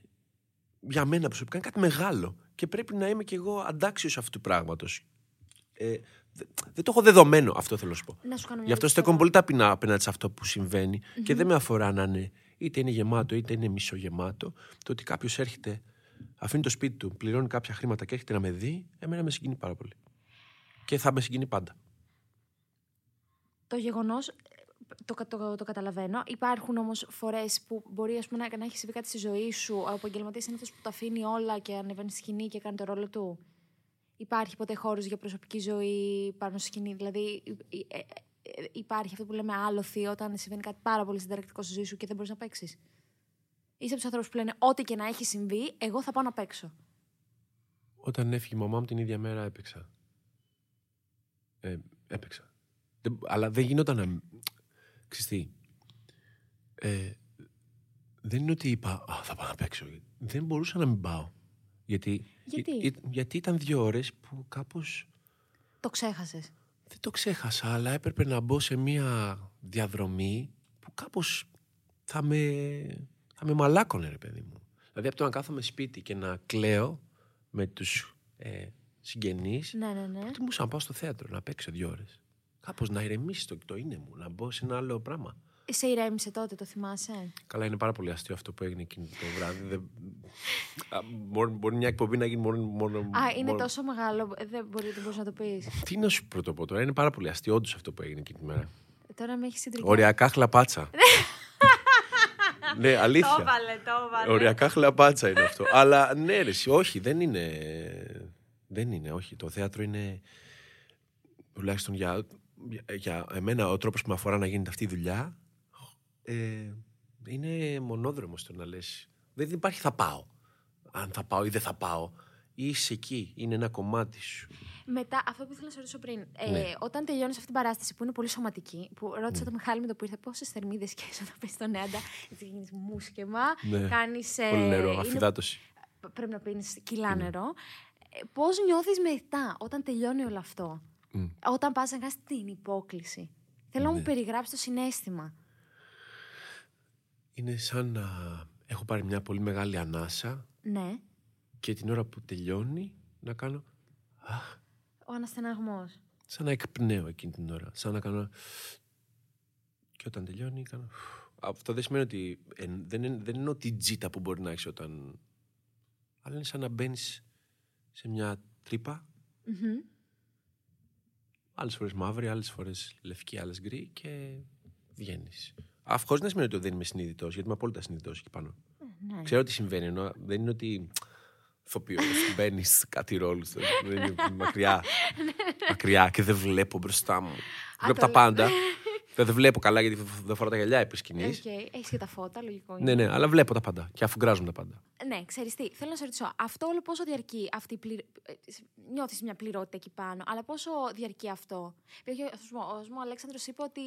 για μένα προσωπικά κάτι μεγάλο. Και πρέπει να είμαι κι εγώ αντάξιος αυτού του πράγματος. Ε, Δεν το έχω δεδομένο, αυτό θέλω να σου πω. Να σου κάνω. Γι' αυτό στέκομαι πολύ ταπεινά απέναντι σε αυτό που συμβαίνει. Mm-hmm. Και δεν με αφορά να είναι είτε είναι γεμάτο είτε είναι μισογεμάτο. Το ότι κάποιος έρχεται, αφήνει το σπίτι του, πληρώνει κάποια χρήματα και έρχεται να με δει, εμένα με συγκινεί πάρα πολύ. Και θα με συγκινεί πάντα. Το γεγονός, το, το, το, το καταλαβαίνω. Υπάρχουν όμως φορές που μπορεί ας πούμε, να, να έχει συμβεί κάτι στη ζωή σου. Ο επαγγελματίας είναι αυτός που τα αφήνει όλα και ανεβαίνει στη σκηνή και κάνει το ρόλο του. Υπάρχει ποτέ χώρος για προσωπική ζωή πάνω στη σκηνή? Δηλαδή, υπάρχει αυτό που λέμε άλοθη όταν συμβαίνει κάτι πάρα πολύ συνταρακτικό στη ζωή σου και δεν μπορείς να παίξεις? Είσαι από τους ανθρώπους που λένε ό,τι και να έχει συμβεί, εγώ θα πάω να παίξω. Όταν έφυγε η μαμά μου την ίδια μέρα έπαιξα. Ε, έπαιξα. Δεν, αλλά δεν γινόταν να... Ξυστή. Ε, δεν είναι ότι είπα α, θα πάω να παίξω. Δεν μπορούσα να μην πάω. Γιατί, γιατί? Ή, ή, γιατί ήταν δύο ώρες που κάπως... Το ξέχασες? Δεν το ξέχασα, αλλά έπρεπε να μπω σε μια διαδρομή που κάπως θα με, θα με μαλάκωνε, ρε παιδί μου. Δηλαδή από το να κάθομαι σπίτι και να κλαίω με τους ε, συγγενείς, ναι, ναι, ναι. προτιμούσα να πάω στο θέατρο, να παίξω δύο ώρες. Κάπως να ηρεμήσει το, το είναι μου, να μπω σε ένα άλλο πράγμα. Σε ηρέμησε τότε, το θυμάσαι? Καλά, είναι πάρα πολύ αστείο αυτό που έγινε εκείνη το βράδυ. Δε... μπορεί, μπορεί μια εκπομπή να γίνει μόνο. μόνο Α, είναι μόνο... τόσο μεγάλο, δεν μπορεί δεν να το πει. Τι να σου πρωτοπώ τώρα, είναι πάρα πολύ αστείο όντως αυτό που έγινε εκείνη τη μέρα. Τώρα με έχει συντριφθεί. Οριακά χλαπάτσα. Ναι, αλήθεια. Το βάλε, το βάλε. Οριακά χλαπάτσα είναι αυτό. Αλλά ναι, ρε, όχι, δεν είναι. Δεν είναι, όχι. Το θέατρο είναι. Τουλάχιστον για, για εμένα ο τρόπος που με αφορά να γίνεται αυτή η δουλειά. Ε, είναι μονόδρομος το να λες. Δεν υπάρχει θα πάω. Αν θα πάω ή δεν θα πάω. Είσαι εκεί, είναι ένα κομμάτι σου. Μετά, αυτό που ήθελα να σε ρωτήσω πριν. Ε, ναι. Όταν τελειώνεις αυτή την παράσταση που είναι πολύ σωματική, που ρώτησα ναι. τον Μιχάλη με το που ήρθε πόσες θερμίδες και όταν πες στον Νέαντα, έτσι γίνεις μουσκεμα. Ναι. Κάνεις. Ε, πολύ νερό, αφυδάτωση. Πρέπει να πίνεις κιλά ναι. νερό. Ε, πώς νιώθεις μετά, όταν τελειώνει όλο αυτό, mm. όταν πας να κάνεις την υπόκληση? Θέλω ναι. να μου περιγράψεις το συναίσθημα. Είναι σαν να έχω πάρει μια πολύ μεγάλη ανάσα ναι. και την ώρα που τελειώνει να κάνω... Αχ, ο αναστεναγμός. Σαν να εκπνέω εκείνη την ώρα. Σαν να κάνω... Και όταν τελειώνει κάνω... Αυτό δεν σημαίνει ότι... Ε, δεν, είναι, δεν είναι ότι τζίτα που μπορεί να έχεις όταν... Αλλά είναι σαν να μπαίνεις σε μια τρύπα. Mm-hmm. Άλλες φορές μαύρη, άλλες φορές λευκή, άλλες γκρι και βγαίνεις. Χωρίς να σημαίνει ότι δεν είμαι συνειδητός, γιατί είμαι απόλυτα συνειδητός εκεί πάνω. Ναι. Ξέρω τι συμβαίνει, ενώ δεν είναι ότι ηθοποιός μπαίνεις κάτι ρόλο. Δεν είναι μακριά. Μακριά και δεν βλέπω μπροστά μου. Βλέπω τα πάντα Δεν βλέπω καλά γιατί δεν φοράω τα γυαλιά επί σκηνής. Okay. Έχεις και τα φώτα, λογικό είναι. Ναι, ναι, αλλά βλέπω τα πάντα και αφουγκράζουν τα πάντα. Ναι, ξέρεις τι, θέλω να σε ρωτήσω, αυτό όλο πόσο διαρκεί αυτή η πληρω... νιώθεις μια πληρότητα εκεί πάνω, αλλά πόσο διαρκεί αυτό. Επειδή ο Αλέξανδρος είπε ότι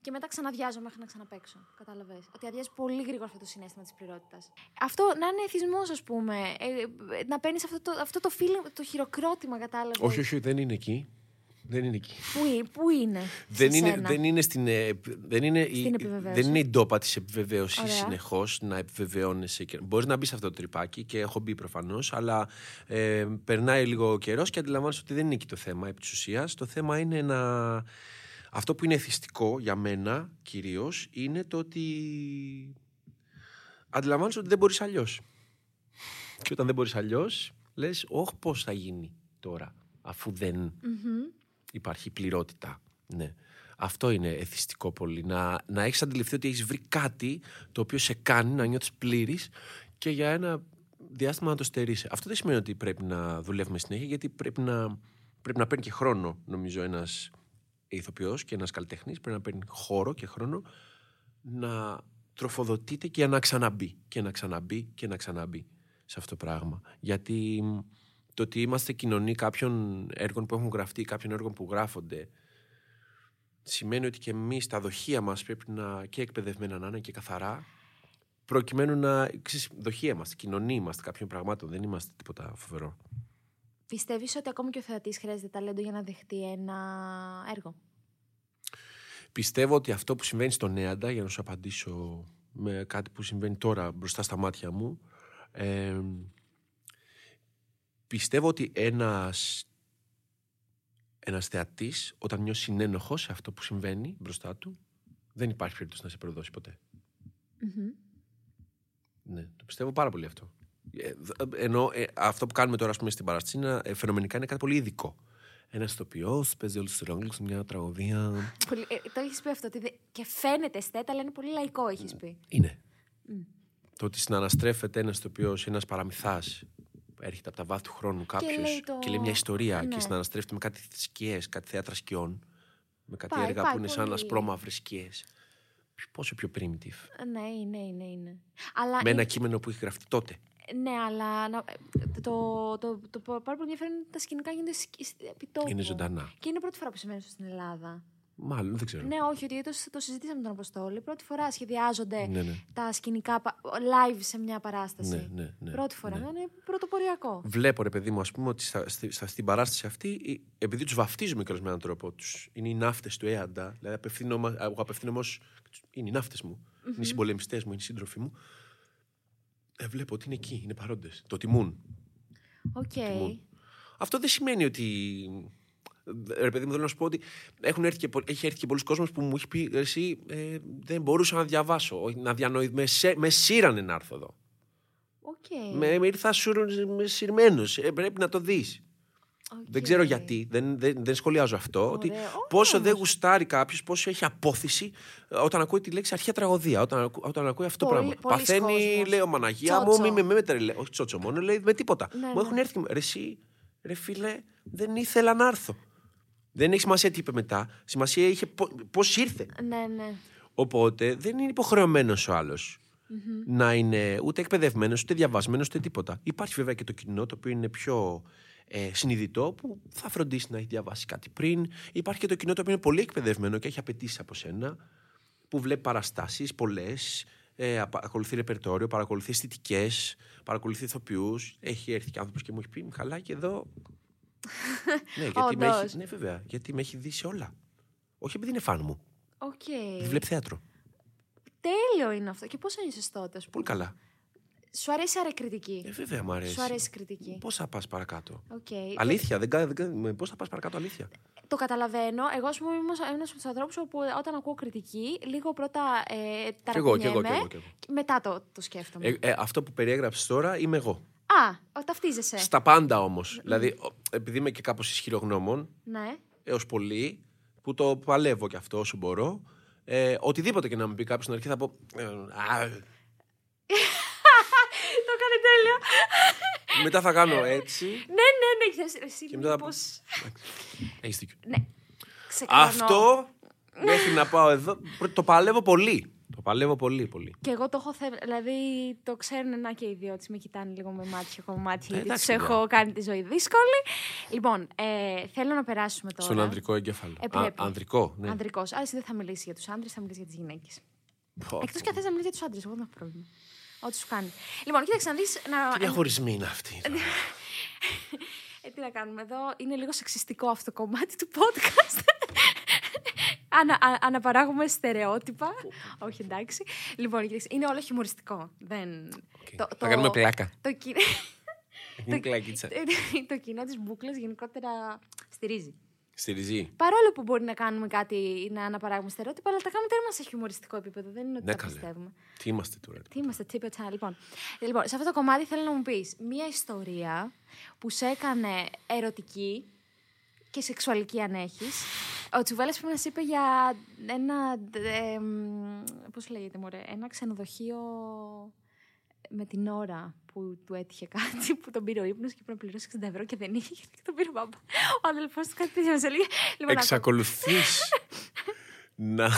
και μετά ξαναδιάζω μέχρι να ξαναπαίξω. Κατάλαβες. Ότι αδειάζει πολύ γρήγορα αυτό το συναίσθημα της πληρότητας. Αυτό να είναι εθισμός, ας πούμε. Ε, να παίρνεις αυτό το, αυτό το feeling, το χειροκρότημα, κατάλαβες. Όχι, όχι, δεν είναι εκεί. Δεν είναι εκεί. Πού είναι, δεν είναι, δεν είναι στην, δεν είναι, στην η, δεν είναι η ντόπα της επιβεβαίωσης συνεχώς να επιβεβαιώνεσαι. Μπορείς να μπει σε αυτό το τρυπάκι και έχω μπει προφανώς, αλλά ε, περνάει λίγο καιρός και αντιλαμβάνεσαι ότι δεν είναι εκεί το θέμα επί της ουσίας. Το θέμα είναι να... Αυτό που είναι εθιστικό για μένα κυρίως είναι το ότι αντιλαμβάνεσαι ότι δεν μπορείς αλλιώς. Και όταν δεν μπορείς αλλιώς, λες, όχ, πώς θα γίνει τώρα, αφού δεν... Mm-hmm. Υπάρχει πληρότητα. Ναι. Αυτό είναι εθιστικό πολύ. Να, να έχεις αντιληφθεί ότι έχεις βρει κάτι το οποίο σε κάνει να νιώθεις πλήρης και για ένα διάστημα να το στερείς. Αυτό δεν σημαίνει ότι πρέπει να δουλεύουμε συνέχεια, γιατί πρέπει να, πρέπει να παίρνει και χρόνο, νομίζω, ένας ηθοποιός και ένας καλλιτέχνης. Πρέπει να παίρνει χώρο και χρόνο να τροφοδοτείται και να ξαναμπεί και να ξαναμπεί και να ξαναμπεί σε αυτό το πράγμα. Γιατί... Το ότι είμαστε κοινωνοί κάποιων έργων που έχουν γραφτεί, κάποιων έργων που γράφονται, σημαίνει ότι και εμείς τα δοχεία μας πρέπει να και εκπαιδευμένα να είναι και καθαρά, προκειμένου να. Ξέρεις, δοχεία είμαστε, κοινωνοί είμαστε κάποιων πραγμάτων, δεν είμαστε τίποτα φοβερό. Πιστεύεις ότι ακόμη και ο θεατής χρειάζεται ταλέντο για να δεχτεί ένα έργο? Πιστεύω ότι αυτό που συμβαίνει στον Έαντα, για να σου απαντήσω με κάτι που συμβαίνει τώρα μπροστά στα μάτια μου. Ε, Πιστεύω ότι ένας, ένας θεατής, όταν νιώσει συνένοχο σε αυτό που συμβαίνει μπροστά του, δεν υπάρχει περίπτωση να σε προδώσει ποτέ. Mm-hmm. Ναι, το πιστεύω πάρα πολύ αυτό. Ε, ενώ ε, αυτό που κάνουμε τώρα, ας πούμε, στην παράσταση, είναι, ε, φαινομενικά είναι κάτι πολύ ειδικό. Ένας ηθοποιός παίζει όλους τους ρόλους, μια τραγωδία. Πολύ, ε, το έχεις πει αυτό, ότι δε, και φαίνεται στέτα, αλλά είναι πολύ λαϊκό, έχεις πει. Είναι. Mm. Το ότι συναναστρέφεται ένας ηθοποιός, ένας παραμυθάς, έρχεται από τα βάθη του χρόνου κάποιος και, το... και λέει μια ιστορία, ναι, και συναναστρέφεται με κάτι σκιές, κάτι θέατρα σκιών, με κάτι πάει, έργα πάει, που είναι πολύ... σαν ασπρόμαυρες σκιές. Πόσο πιο primitive. Ναι, είναι, είναι, είναι. Αλλά... Με ένα κείμενο που έχει γραφτεί τότε. Ναι, αλλά το, το, το, το πάρα πολύ ενδιαφέρον είναι ότι τα σκηνικά γίνονται επί τόπου. Είναι ζωντανά. Και είναι πρώτη φορά που συμβαίνει στην Ελλάδα. Μάλλον, δεν ξέρω. Ναι, όχι, ότι το, το συζητήσαμε με τον Αποστόλη. Πρώτη φορά σχεδιάζονται, ναι, ναι, τα σκηνικά live σε μια παράσταση. Ναι, ναι, ναι, πρώτη φορά. Ναι. Είναι πρωτοποριακό. Βλέπω, ρε παιδί μου, ας πούμε, ότι στα, στη, στα, στην παράσταση αυτή, επειδή τους βαφτίζουμε κιόλας με έναν τρόπο, τους, είναι οι ναύτες του Έαντα. Δηλαδή, εγώ απευθύνομαι ως. Είναι οι ναύτες μου, mm-hmm. είναι οι συμπολεμιστές μου, είναι οι σύντροφοι μου. Ε, βλέπω ότι είναι εκεί, είναι παρόντες. Το τιμούν. Okay. Αυτό δεν σημαίνει ότι. Ρε παιδί μου, θέλω να σου πω ότι έχουν έρθει και, έχει έρθει και πολλούς κόσμος που μου έχει πει εσύ, ε, δεν μπορούσα να διαβάσω, να διανοηθώ, με, με σύρανε να έρθω εδώ. Okay. Με, με ήρθα σου, με συρμένος, ε, πρέπει να το δεις. Okay. Δεν ξέρω γιατί, δεν, δεν, δεν σχολιάζω αυτό. Ωραία. Ότι πόσο δεν γουστάρει κάποιος, πόσο έχει απόθυση όταν ακούει τη λέξη αρχαία τραγωδία, όταν, όταν ακούει αυτό το πράγμα. Παθαίνει, λέω, Μαναγία μου, μη με μετρελαίσει. Όχι τσότσο μόνο, λέει με τίποτα. Ναι, μου έχουν ναι. έρθει, ρε, εσύ, ρε φίλε, δεν ήθελα να έρθω. Δεν έχει σημασία τι είπε μετά. Σημασία είχε πώς ήρθε. Ναι, ναι. Οπότε δεν είναι υποχρεωμένος ο άλλος mm-hmm. να είναι ούτε εκπαιδευμένος, ούτε διαβασμένος, ούτε τίποτα. Υπάρχει βέβαια και το κοινό το οποίο είναι πιο ε, συνειδητό, που θα φροντίσει να έχει διαβάσει κάτι πριν. Υπάρχει και το κοινό το οποίο είναι πολύ εκπαιδευμένο και έχει απαιτήσει από σένα, που βλέπει παραστάσεις πολλές, ε, ακολουθεί ρεπερτόριο, παρακολουθεί αισθητικές, παρακολουθεί ηθοποιούς. Έχει έρθει και άνθρωπος και μου έχει πει Μιχαλάκη εδώ. ναι, γιατί με έχει, ναι, βέβαια. Γιατί με έχει δει σε όλα. Όχι επειδή είναι φαν μου. Okay. Βλέπει θέατρο. Τέλειο είναι αυτό. Και πώς ένιωσες τότε, ας πούμε? Πολύ καλά. Σου αρέσει άρα η κριτική? Ε, βέβαια μου αρέσει. Σου αρέσει η κριτική. Πώς θα πας παρακάτω? Okay. Αλήθεια. Δεν, δεν, πώς θα πας παρακάτω, αλήθεια. Το καταλαβαίνω. Εγώ, ας πούμε, είμαι ένας από τους ανθρώπους όπου όταν ακούω κριτική, λίγο πρώτα ε, ταρακουνιέμαι. Μετά το, το σκέφτομαι. Ε, ε, αυτό που περιέγραψες τώρα είμαι εγώ. Α, ταυτίζεσαι. Στα πάντα όμως. Mm. Δηλαδή, επειδή είμαι και κάπως ισχυρογνώμων, ναι. έως πολύ, που το παλεύω κι αυτό όσο μπορώ, ε, οτιδήποτε και να μου πει κάποιος στην αρχή θα πω. Το κάνει τέλειο. Μετά θα κάνω έτσι. Ναι, ναι, ναι. Και μετά θα πω. Έχεις δίκιο. Αυτό μέχρι να πάω εδώ. Το παλεύω πολύ. Το παλεύω πολύ, πολύ. Και εγώ το έχω θέλει. Δηλαδή το ξέρουν να και οι δύο ότι με κοιτάνε λίγο με μάτια κομμάτια, γιατί τους έχω κάνει τη ζωή δύσκολη. Λοιπόν, ε, θέλω να περάσουμε τώρα. Στον ανδρικό εγκέφαλο. Ε, Α, ανδρικό. Ναι. Ανδρικός. Α, εσύ δεν θα μιλήσει για τους άντρες, θα μιλήσει για τις γυναίκες. Εκτός και αν θες να μιλήσει για τους άντρες, εγώ δεν έχω πρόβλημα. Ό,τι σου κάνει. Λοιπόν, κοίταξε να δεις. Τι διαχωρισμοί είναι αυτοί. Ε, τι να κάνουμε εδώ. Είναι λίγο σεξιστικό αυτό το κομμάτι του podcast. Ανα, α, αναπαράγουμε στερεότυπα. Όχι, εντάξει. Λοιπόν, είναι όλο χιουμοριστικό. Δεν... Okay. Το, το... Θα κάνουμε πλάκα. Το, κι... το... το κοινό της μπούκλας γενικότερα στηρίζει. Στηρίζει. Παρόλο που μπορεί να κάνουμε κάτι, να αναπαράγουμε στερεότυπα, αλλά τα κάνουμε τέρμα σε χιουμοριστικό επίπεδο. Δεν είναι ότι ναι, τα καλέ. Πιστεύουμε. Τι είμαστε τώρα. Τι είμαστε, τίποτα. Λοιπόν. λοιπόν, σε αυτό το κομμάτι θέλω να μου πεις μία ιστορία που σε έκανε ερωτική και σεξουαλική, αν έχεις. Ο Τσουβέλης που μας είπε για ένα. Ε, πώς λέγεται, μωρέ, ένα ξενοδοχείο με την ώρα που του έτυχε κάτι, που τον πήρε ο ύπνος και πρέπει να πληρώσει εξήντα ευρώ και δεν είχε, γιατί τον πήρε ο μπαμπά. Ο αδελφός του κάτι τέτοιο μας έλεγε. Εξακολουθείς να.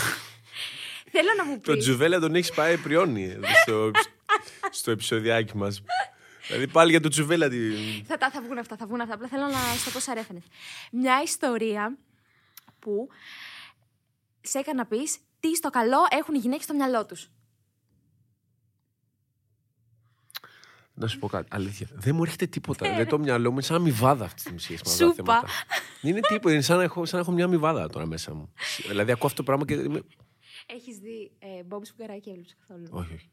Θέλω να μου πεις. Τον Τσουβέλη τον έχεις πάει πριόνι στο, στο επεισοδιάκι μας. Δηλαδή πάλι για τον Τσουβέλη. Τη... Θα, τα, θα βγουν αυτά, θα βγουν αυτά. Απλά θέλω να στο πω σαρέφενες. Μια ιστορία που σε έκανα να πεις τι στο καλό έχουν οι γυναίκες στο μυαλό τους. Να σου πω κάτι. Αλήθεια. Δεν μου έρχεται τίποτα. Δεν το μυαλό μου είναι σαν αμοιβάδα αυτή τη μισή. Σούπα. Δεν είναι τίποτα. Είναι σαν να έχω, σαν να έχω μια αμοιβάδα τώρα μέσα μου. Δηλαδή ακούω αυτό το πράγμα και. Έχεις δει ε, Μπόμπι Φουγκαράκη έβλεψε καθόλου? Όχι.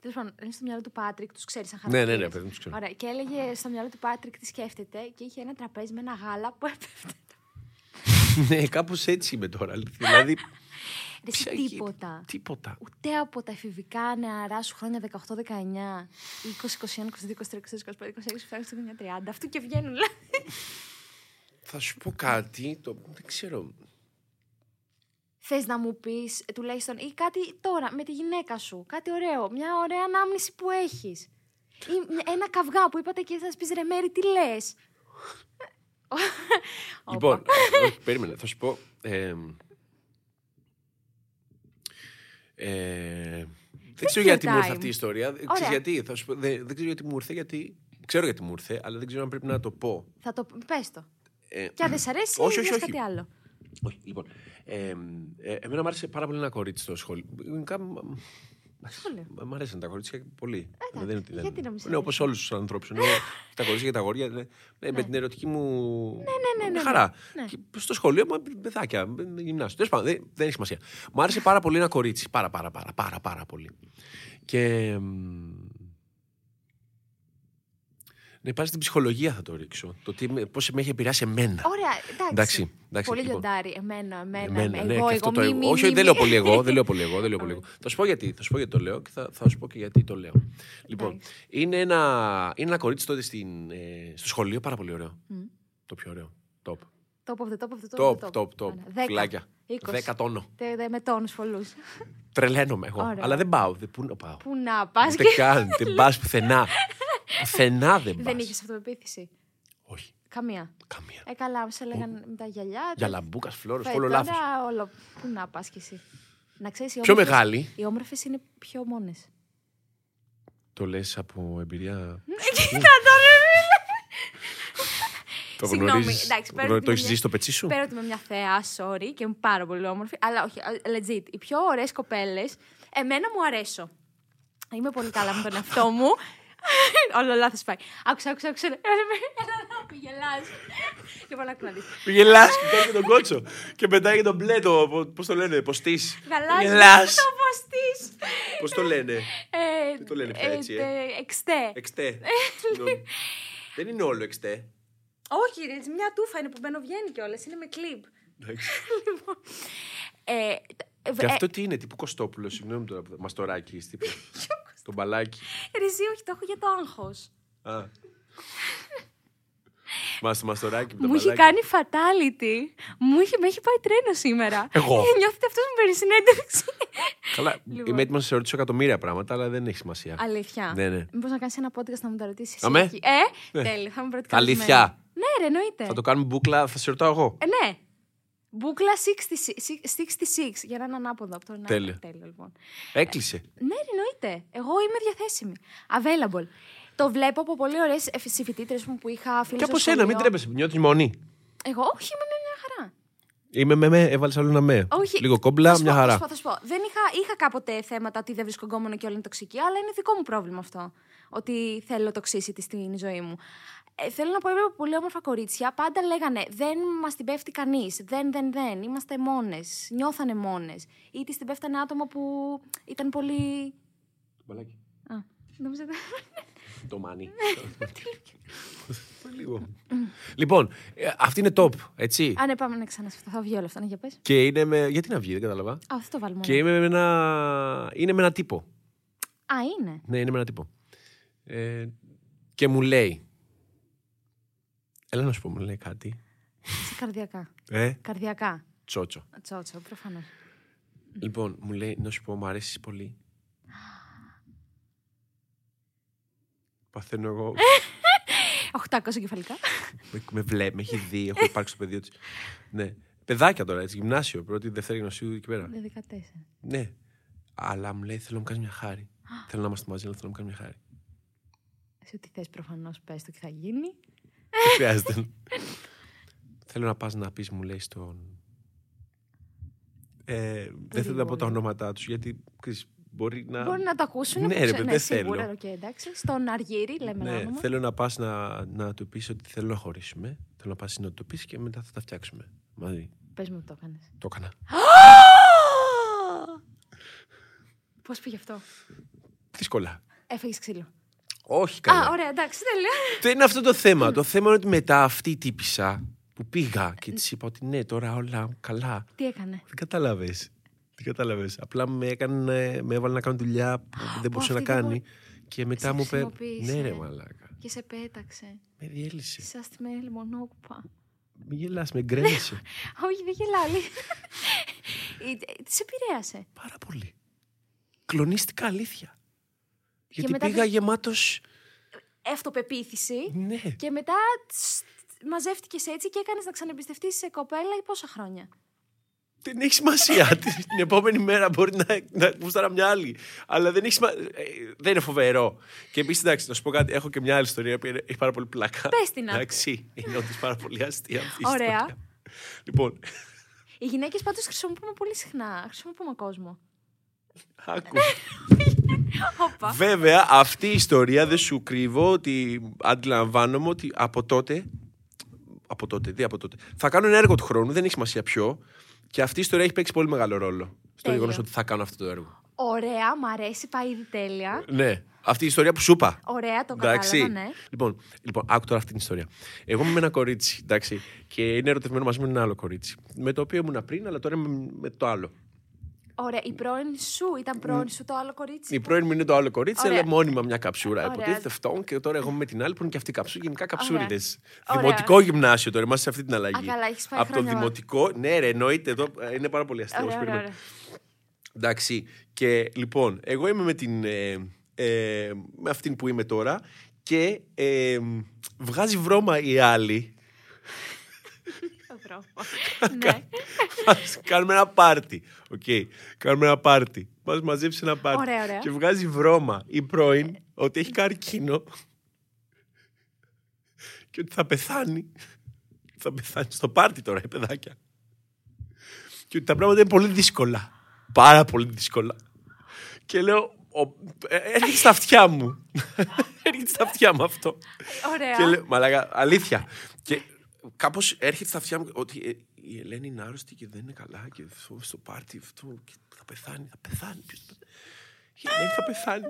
Τέλος πάντων, είναι στο μυαλό του Πάτρικ, τους ξέρεις σαν χαρακτήρες. Ναι, ναι, ναι, παιδί μου, τους ξέρω. Ωραία. Και έλεγε στο μυαλό του Πάτρικ τι σκέφτεται και είχε ένα τραπέζι με ένα γάλα που έπεφτε. Ναι, κάπως έτσι είμαι τώρα. Δηλαδή. Ποια... Τίποτα. Τίποτα. Ούτε από τα εφηβικά νεαρά σου χρόνια δεκαοκτώ, δεκαεννιά, είκοσι, είκοσι ένα, είκοσι δύο, είκοσι τρία, είκοσι τέσσερα, είκοσι πέντε, είκοσι έξι, είκοσι επτά, είκοσι εννιά, τριάντα. Αυτού και βγαίνουν, δηλαδή. Θα σου πω κάτι. Το... Δεν ξέρω. Θες να μου πεις τουλάχιστον ή κάτι τώρα με τη γυναίκα σου. Κάτι ωραίο. Μια ωραία ανάμνηση που έχεις. Ή ένα καυγά που είπατε και θα σας πεις ρε Μέρη, τι λες. Λοιπόν, περίμενε, θα σου πω. Ε, ε, δεν ξέρω γιατί μου ήρθε αυτή η ιστορία. Ξέρεις γιατί, θα σου πω, δεν, δεν ξέρω γιατί μου ήρθε, γιατί. Ξέρω γιατί μου ήρθε, αλλά δεν ξέρω αν πρέπει να το πω. Θα το πες το. Ε, και αν δεν σ' αρέσει, όχι, όχι, όχι. Κάτι άλλο. Όχι, λοιπόν. Ε, ε, εμένα μου άρεσε πάρα πολύ ένα κορίτσι στο σχολείο. Μ' αρέσαν τα κορίτσια πολύ. Δεν είναι όπως όλους τους ανθρώπους. Τα κορίτσια και τα αγόρια. Με την ερωτική μου χαρά. Στο σχολείο ήμουν παιδάκια, γυμνάσιο. Δεν έχει σημασία. Μ' άρεσε πάρα πολύ ένα κορίτσι. Πάρα πάρα πάρα πάρα πολύ. Και. Ναι, πάλι στην ψυχολογία θα το ρίξω. Το πώς με έχει επηρεάσει εμένα. Ωραία, εντάξει. Πολύ λιοντάρι. Εμένα, εμένα. Εγώ, εγώ, όχι, δεν λέω πολύ εγώ. Δεν λέω πολύ εγώ. Θα σου πω γιατί το λέω και θα σου πω και γιατί το λέω. Λοιπόν, είναι ένα κορίτσι τότε στο σχολείο πάρα πολύ ωραίο. Το πιο ωραίο. Top. Top of the top of the top. Top, top. Φυλάκια. Δέκα τόνο. Με τόνους πολλούς. Τρελαίνομαι εγώ. Αλλά δεν πάω. Πού να πάω. Πού να πας. Δεν πας πουθενά. Πουθενά δεν πας. Δεν είχες αυτοπεποίθηση. Όχι. Καμία. Καμία. Ε, καλά, σε λέγανε με τα γυαλιά. Για λαμπούκας, φλόρος, όλο λάθος. Όλο. Πού να πας κι εσύ. Να ξέρεις, οι πιο όμορφες, μεγάλη. Οι όμορφες είναι πιο μόνες. Το λες από εμπειρία. Κοίτα τώρα. Το γνωρίζεις. Το έχεις δει στο πετσί σου. Πέρα ότι είμαι μια θεά, sorry, και είμαι πάρα πολύ όμορφη. Αλλά όχι, legit. Οι πιο ωραίες κοπέλες, εμένα μου αρέσω. Είμαι πολύ καλά με τον εαυτό μου. Όλο λάθος πάει. Άκουσα, άκουσα, άκουσα. Πού γελάς. Λοιπόν, άκου να δεις. Πού γελάς και κάνει τον κότσο. Και πετάει για τον μπλε το. Πώς το λένε, ποστής. Γελάς. Το ποστής. Πώς το λένε. Δεν το λένε πια έτσι. Εξτέ. Εξτέ. Δεν είναι όλο εξτέ. Όχι, μια τούφα είναι που μπαίνω, βγαίνει κιόλας. Είναι με κλιπ. Και αυτό τι είναι, τύπου Κωστόπουλο. Συγγνώμη τώρα, μαστοράκι. Το μπαλάκι. Ριζί, όχι, το έχω για το άγχος. Α. Μας το μαστοράκι με το μπαλάκι. Μου έχει κάνει fatality. Μου έχει, με έχει πάει τρένο σήμερα. Εγώ. Νιώθετε αυτός μου παίρνει συνέντευξη. Καλά, λοιπόν. Είμαι έτοιμος να σε ρωτήσω εκατομμύρια πράγματα, αλλά δεν έχει σημασία. Αλήθεια. Ναι, ναι. Μήπως να κάνεις ένα podcast να μου τα ρωτήσεις. Αμέ. Ε, ναι. Τέλει, θα μου προτείνεις. Αλήθεια. Ναι, ρε, εννοείται. Θα το κάνουμε μπουκλά, θα σε ρωτάω εγώ. Ε, ναι. Μπούκλα εξήντα έξι για να είναι ανάποδο από τον Τέλειο. Τέλειο, λοιπόν. Έκλεισε. Ε, ναι, εννοείται. Εγώ είμαι διαθέσιμη. Available. Το βλέπω από πολύ ωραίες συμφοιτήτρες μου που είχα φίλους. Και από σένα, μην τρέπεσαι. Νιώθεις μονή. Εγώ, όχι, είμαι μια χαρά. Είμαι με με, έβαλες άλλο ένα με. Όχι. Λίγο κόμπλα, πω, μια χαρά. Θα σου πω, θα σου πω. Δεν είχα, είχα κάποτε θέματα ότι δεν βρισκόμουν και όλα είναι τοξική, αλλά είναι δικό μου πρόβλημα αυτό. Ότι θέλω τοξίσιτη στην ζωή μου. Ε, θέλω να πω, έβλεπα πολύ όμορφα κορίτσια. Πάντα λέγανε δεν μας την πέφτει κανείς. Δεν, δεν, δεν. Είμαστε μόνες. Νιώθανε μόνες. Ή της την πέφτανε άτομα που ήταν πολύ. Το μπαλάκι. Α, νομίζω. Το μάνι. Λοιπόν, αυτή είναι top, έτσι. Αν πάμε να ξανασφυθώ, θα βγει όλα αυτά, να για πες. Και είναι με. Γιατί να βγει, δεν καταλαβα. Α, αυτό το βάλουμε. Και είναι με ένα. Είναι με ένα τύπο. Α, είναι. Ναι, είναι με ένα τύπο. Και μου λέει. Έλα να σου πω, μου λέει κάτι. Είσαι καρδιακά. Ε? Καρδιακά. Τσότσο. Τσότσο, προφανώς. Λοιπόν, μου λέει, να σου πω, μου αρέσεις πολύ. Παθαίνω εγώ. οχτακόσια εγκεφαλικά. με, με βλέπει, με έχει δει, έχω υπάρξει στο πεδίο της. Ναι. Παιδάκια τώρα, έτσι, γυμνάσιο, πρώτη, δεύτερη γνωσίου εκεί πέρα. δεκατέσσερα. Ναι. Αλλά μου λέει, θέλω να μου κάνεις μια χάρη. Θέλω να είμαστε μαζί, αλλά θέλω να μου κάνεις μια χάρη. Σε ό,τι θες, προφανώς, πες το και θα γίνει. Δεν χρειάζεται. Θέλω να πας να πεις, μου λέει, στον. Ε, δεν θέλω να πω τα ονόματά τους, γιατί ξέρεις, μπορεί να. Μπορεί να τα ακούσουν. Ναι, ρε, ναι, σίγουρα, okay, εντάξει. Στον Αργύρι, λέμε ναι, όνομα. Θέλω να πας να, να του πεις ότι θέλω να χωρίσουμε. Θέλω να πας να του πεις και μετά θα τα φτιάξουμε μαζί. Πες μου, το έκανες. Το έκανα. Πώς πήγε αυτό? Δύσκολα. Έφεγες ξύλο. Όχι καλά. Α, ωραία, εντάξει, τέλεια. Δεν είναι αυτό το θέμα. Το θέμα είναι ότι μετά αυτή η τύπισσα που πήγα και της είπα ότι ναι, τώρα όλα καλά. Τι έκανε? Δεν κατάλαβες. Δεν κατάλαβες. Απλά με, έκανε, με έβαλε να κάνω δουλειά που δεν μπορούσε να κάνει. Και μετά μου είπε. Ναι, ρε, μαλάκα. Και σε πέταξε. Με διέλυσε. Σαν στη μέρη λιμονόκουπα. Μην γελάς, με γκρέμισε. Όχι, δεν γελάει. Της επηρέασε. Πάρα πολύ. Κλονίστηκα, αλήθεια. Γιατί πήγα πήγε... γεμάτος. Αυτοπεποίθηση. Ναι. Και μετά τσ, μαζεύτηκες έτσι και έκανες να ξανεμπιστευτείς σε κοπέλα ή πόσα χρόνια. Δεν έχει σημασία. Την επόμενη μέρα μπορεί να κουστάρα μια άλλη. Αλλά δεν έχει σημασία. Δεν είναι φοβερό. Και επίσης, εντάξει, να σου πω κάτι. Έχω και μια άλλη ιστορία που έχει πάρα πολύ πλάκα. Πες την. Εντάξει. Είναι όντως πάρα πολύ αστεία αυτή. Ωραία. Λοιπόν. Οι γυναίκες πάντως χρησιμοποιούμε πολύ συχνά. Χρησιμοποιούμε κόσμο. Άκου. Βέβαια, αυτή η ιστορία δεν σου κρύβω ότι αντιλαμβάνομαι ότι από τότε. Από τότε, δι, από τότε. Θα κάνω ένα έργο του χρόνου, δεν έχει σημασία ποιο. Και αυτή η ιστορία έχει παίξει πολύ μεγάλο ρόλο στο γεγονός ότι θα κάνω αυτό το έργο. Ωραία, μου αρέσει, πάει ήδη τέλεια. Ναι, αυτή η ιστορία που σου είπα. Ωραία, το κατάλαβα, ναι. Λοιπόν, λοιπόν, άκου τώρα αυτή την ιστορία. Εγώ είμαι με ένα κορίτσι, εντάξει, και είναι ερωτευμένο μαζί με ένα άλλο κορίτσι. Με το οποίο ήμουν πριν, αλλά τώρα είμαι με το άλλο. Ωραία, η πρώην σου ήταν πρώην σου το άλλο κορίτσι. Η πρώην μου είναι το άλλο κορίτσι, ωραία. Αλλά μόνιμα μια καψούρα. Υποτίθεται αυτόν και τώρα εγώ με την άλλη που είναι και αυτή η καψούρα. Γενικά καψούριδες. Δημοτικό γυμνάσιο τώρα, είμαστε σε αυτή την αλλαγή. Α, καλά, έχεις πάει από το δημοτικό. Ναι, ρε, εννοείται εδώ. Είναι πάρα πολύ αστείο. Εντάξει. Και λοιπόν, εγώ είμαι με, την, ε, ε, με αυτήν που είμαι τώρα και ε, ε, βγάζει βρώμα η άλλη. Κάνουμε ένα πάρτι. Κάνουμε ένα πάρτι. Μας μαζέψει ένα πάρτι. Και βγάζει βρώμα η πρώην ότι έχει καρκίνο και ότι θα πεθάνει. Θα πεθάνει στο πάρτι τώρα η παιδάκια. Και ότι τα πράγματα είναι πολύ δύσκολα. Πάρα πολύ δύσκολα. Και λέω, έρχεται στα αυτιά μου. Έρχεται στα αυτιά μου αυτό. Και λέω, μαλάκα, αλήθεια. Και κάπως έρχεται στα αυτιά μου ότι η Ελένη είναι άρρωστη και δεν είναι καλά και στο πάρτι αυτό και θα πεθάνει, θα πεθάνει. Η Ελένη θα πεθάνει.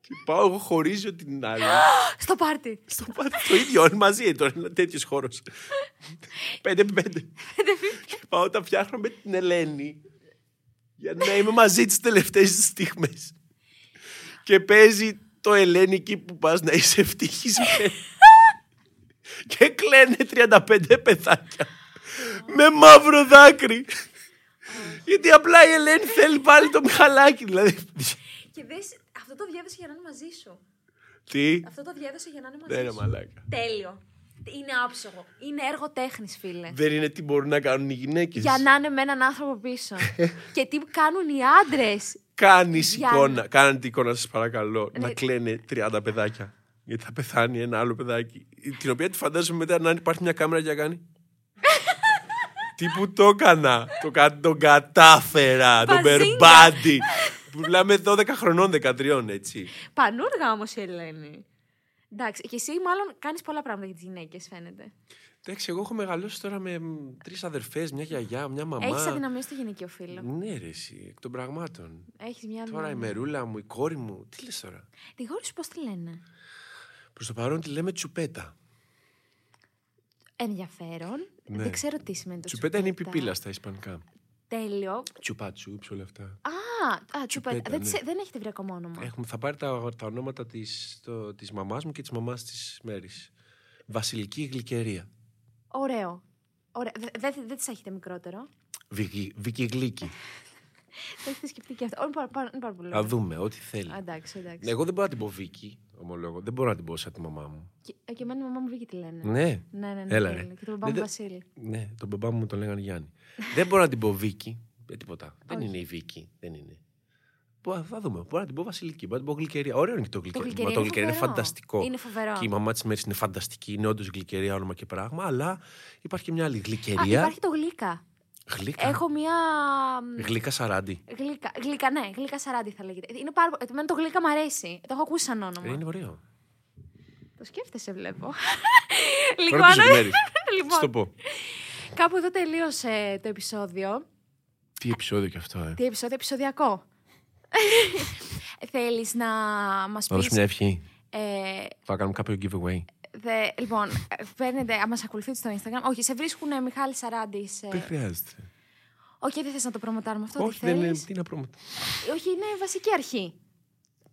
Και πάω εγώ χωρίζω την άλλη. Στο πάρτι. Στο πάρτι, το ίδιο, όλοι μαζί, τώρα είναι τέτοιος χώρος. Πέντε με πέντε. Και πάω τα φτιάχνω με την Ελένη για να είμαι μαζί τις τελευταίες στιγμές. Και παίζει το Ελένη εκεί που πας να είσαι ευτυχισμένη. Και κλαίνε τριάντα πέντε παιδάκια με μαύρο δάκρυ. Γιατί απλά η Ελένη θέλει πάλι το Μιχαλάκι, δηλαδή. Και δες, αυτό το διέδωσε για να είναι μαζί σου. Τι? Αυτό το διέδωσε για να είναι μαζί σου. Τέλειο. Είναι άψογο. Είναι έργο τέχνης, φίλε. Δεν είναι τι μπορούν να κάνουν οι γυναίκες. Για να είναι με έναν άνθρωπο πίσω. Και τι κάνουν οι άντρες. Κάνεις για... εικόνα. Κάνετε εικόνα, σας παρακαλώ. Να κλαίνε τριάντα παιδάκια. Γιατί θα πεθάνει ένα άλλο παιδάκι. Την οποία τη φαντάζομαι μετά να υπάρχει μια κάμερα και να κάνει. Τι που το έκανα. Το κα... Τον κατάφερα. Τον περπάντη. Πουλάμε δώδεκα χρονών, δεκατρία, έτσι. Πανούργα όμως η Ελένη. Εντάξει, και εσύ μάλλον κάνεις πολλά πράγματα για τις γυναίκες, φαίνεται. Εντάξει, εγώ έχω μεγαλώσει τώρα με τρεις αδερφές, μια γιαγιά, μια μαμά. Έχεις αδυναμίες στο γυναικείο φύλλο. Ναι, ρε, εσύ, εκ των πραγμάτων. Έχεις μια αδυναμία. Τώρα η μερούλα μου, η κόρη μου. Τι λες τώρα. Τη κόρη σου πώς τη λένε. Προς το παρόν τη λέμε τσουπέτα. Ενδιαφέρον. Ναι. Δεν ξέρω τι σημαίνει το τσουπέτα. Τσουπέτα είναι η πιπίλα στα ισπανικά. Τέλειο. Τσουπατσούψ, όλα αυτά. Α, α τσουπέτα. Δεν, ναι. δεν έχετε βρει ακόμα όνομα. Έχουμε, θα πάρει τα, τα ονόματα της, το, της μαμάς μου και της μαμάς της Μέρης. Βασιλική Γλυκερία. Ωραίο. Ωραίο. Δεν δε, δε τις έχετε μικρότερο. Βικι, Βικιγλίκη. Το έχετε σκεφτεί και αυτό. Να δούμε, ό,τι θέλει. Εντάξει, εντάξει. Εγώ δεν μπορώ να την πω Βίκη, ομολόγω. Δεν μπορώ να την πω σαν τη μαμά μου. Και, και εμένα η μαμά μου Βίκη τη λένε. Ναι, ναι, ναι. ναι, Έλα, ναι. Και τον μπαμπά μου ναι, Βασίλη. Ναι, τον μπαμπά μου τον λέγανε Γιάννη. Δεν μπορώ να την πω Βίκη. Ε, τίποτα. Δεν είναι η Βίκη. Δεν είναι. Θα δούμε. Μπορώ να την πω Βασιλική. Μπορώ να την πω Γλυκερία. Ωραίο είναι και το Γλυκερία. Το, το Γλυκερία είναι φανταστικό. Είναι φοβερό. Και η μαμά της Μέρης είναι φανταστική. Είναι όντως Γλυκερία όνομα και πράγμα. Αλλά υπάρχει και μια άλλη Γλυκερία. Α, υπάρχει το Γλύκα. Γλύκα. Έχω μια. Γλύκα Σαράντη. Γλύκα, γλύκα ναι, Γλύκα Σαράντη θα λέγεται. Είναι πάρα... Εμένα το Γλύκα μου αρέσει. Το έχω ακούσει σαν όνομα. Είναι ωραίο. Το σκέφτεσαι, βλέπω. Λοιπόν. λοιπόν. Στο πω. Κάπου εδώ τελείωσε το επεισόδιο. Τι επεισόδιο κι αυτό, ε. Τι επεισόδιο, επεισοδιακό. Θέλεις να μας πεις. Να δώσουμε μια ευχή. Ε... Θα κάνουμε κάποιο giveaway. Δε, λοιπόν, παίρνετε, άμα σε ακολουθείτε στο Instagram. Όχι, σε βρίσκουν ε, Μιχάλη Σαράντη. Ε... Δεν χρειάζεται. Όχι, okay, δεν θες να το προμοτάρουμε αυτό. Όχι, δεν είναι. Τι να προμοτάρουμε. Όχι, είναι βασική αρχή.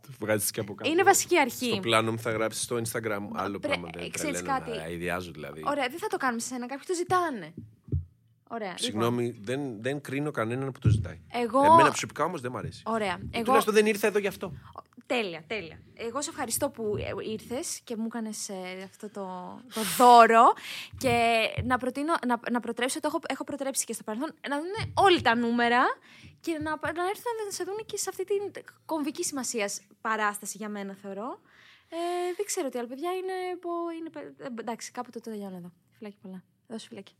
Το βγάζεις και από κάτω. Είναι βασική αρχή. Στο πλάνο μου θα γράψεις στο Instagram μου άλλο Πρε... πράγμα. Δεν ξέρεις κάτι. Αειδιάζω δηλαδή. Ωραία, δεν θα το κάνουμε σε ένα. Κάποιοι το ζητάνε. Ωραία. Συγγνώμη, λοιπόν. δεν, δεν κρίνω κανέναν που το ζητάει. Εγώ... Εμένα προσωπικά όμως δεν μ' αρέσει. Ωραία. Εγώ... Τουλάχιστον δεν ήρθα εδώ γι' αυτό. Τέλεια, τέλεια. Εγώ σε ευχαριστώ που ήρθες και μου έκανες αυτό το, το δώρο. Και να, προτείνω, να, να προτρέψω, το έχω, έχω προτρέψει και στο παρελθόν, να δουν όλοι τα νούμερα και να, να έρθουν να σε δουν και σε αυτή την κομβική σημασία παράσταση για μένα, θεωρώ. Ε, δεν ξέρω τι άλλο, παιδιά. Είναι, πω, είναι, εντάξει, κάπου το τελειώνω εδώ. Φιλάκι πολλά. Δώσε φιλάκι.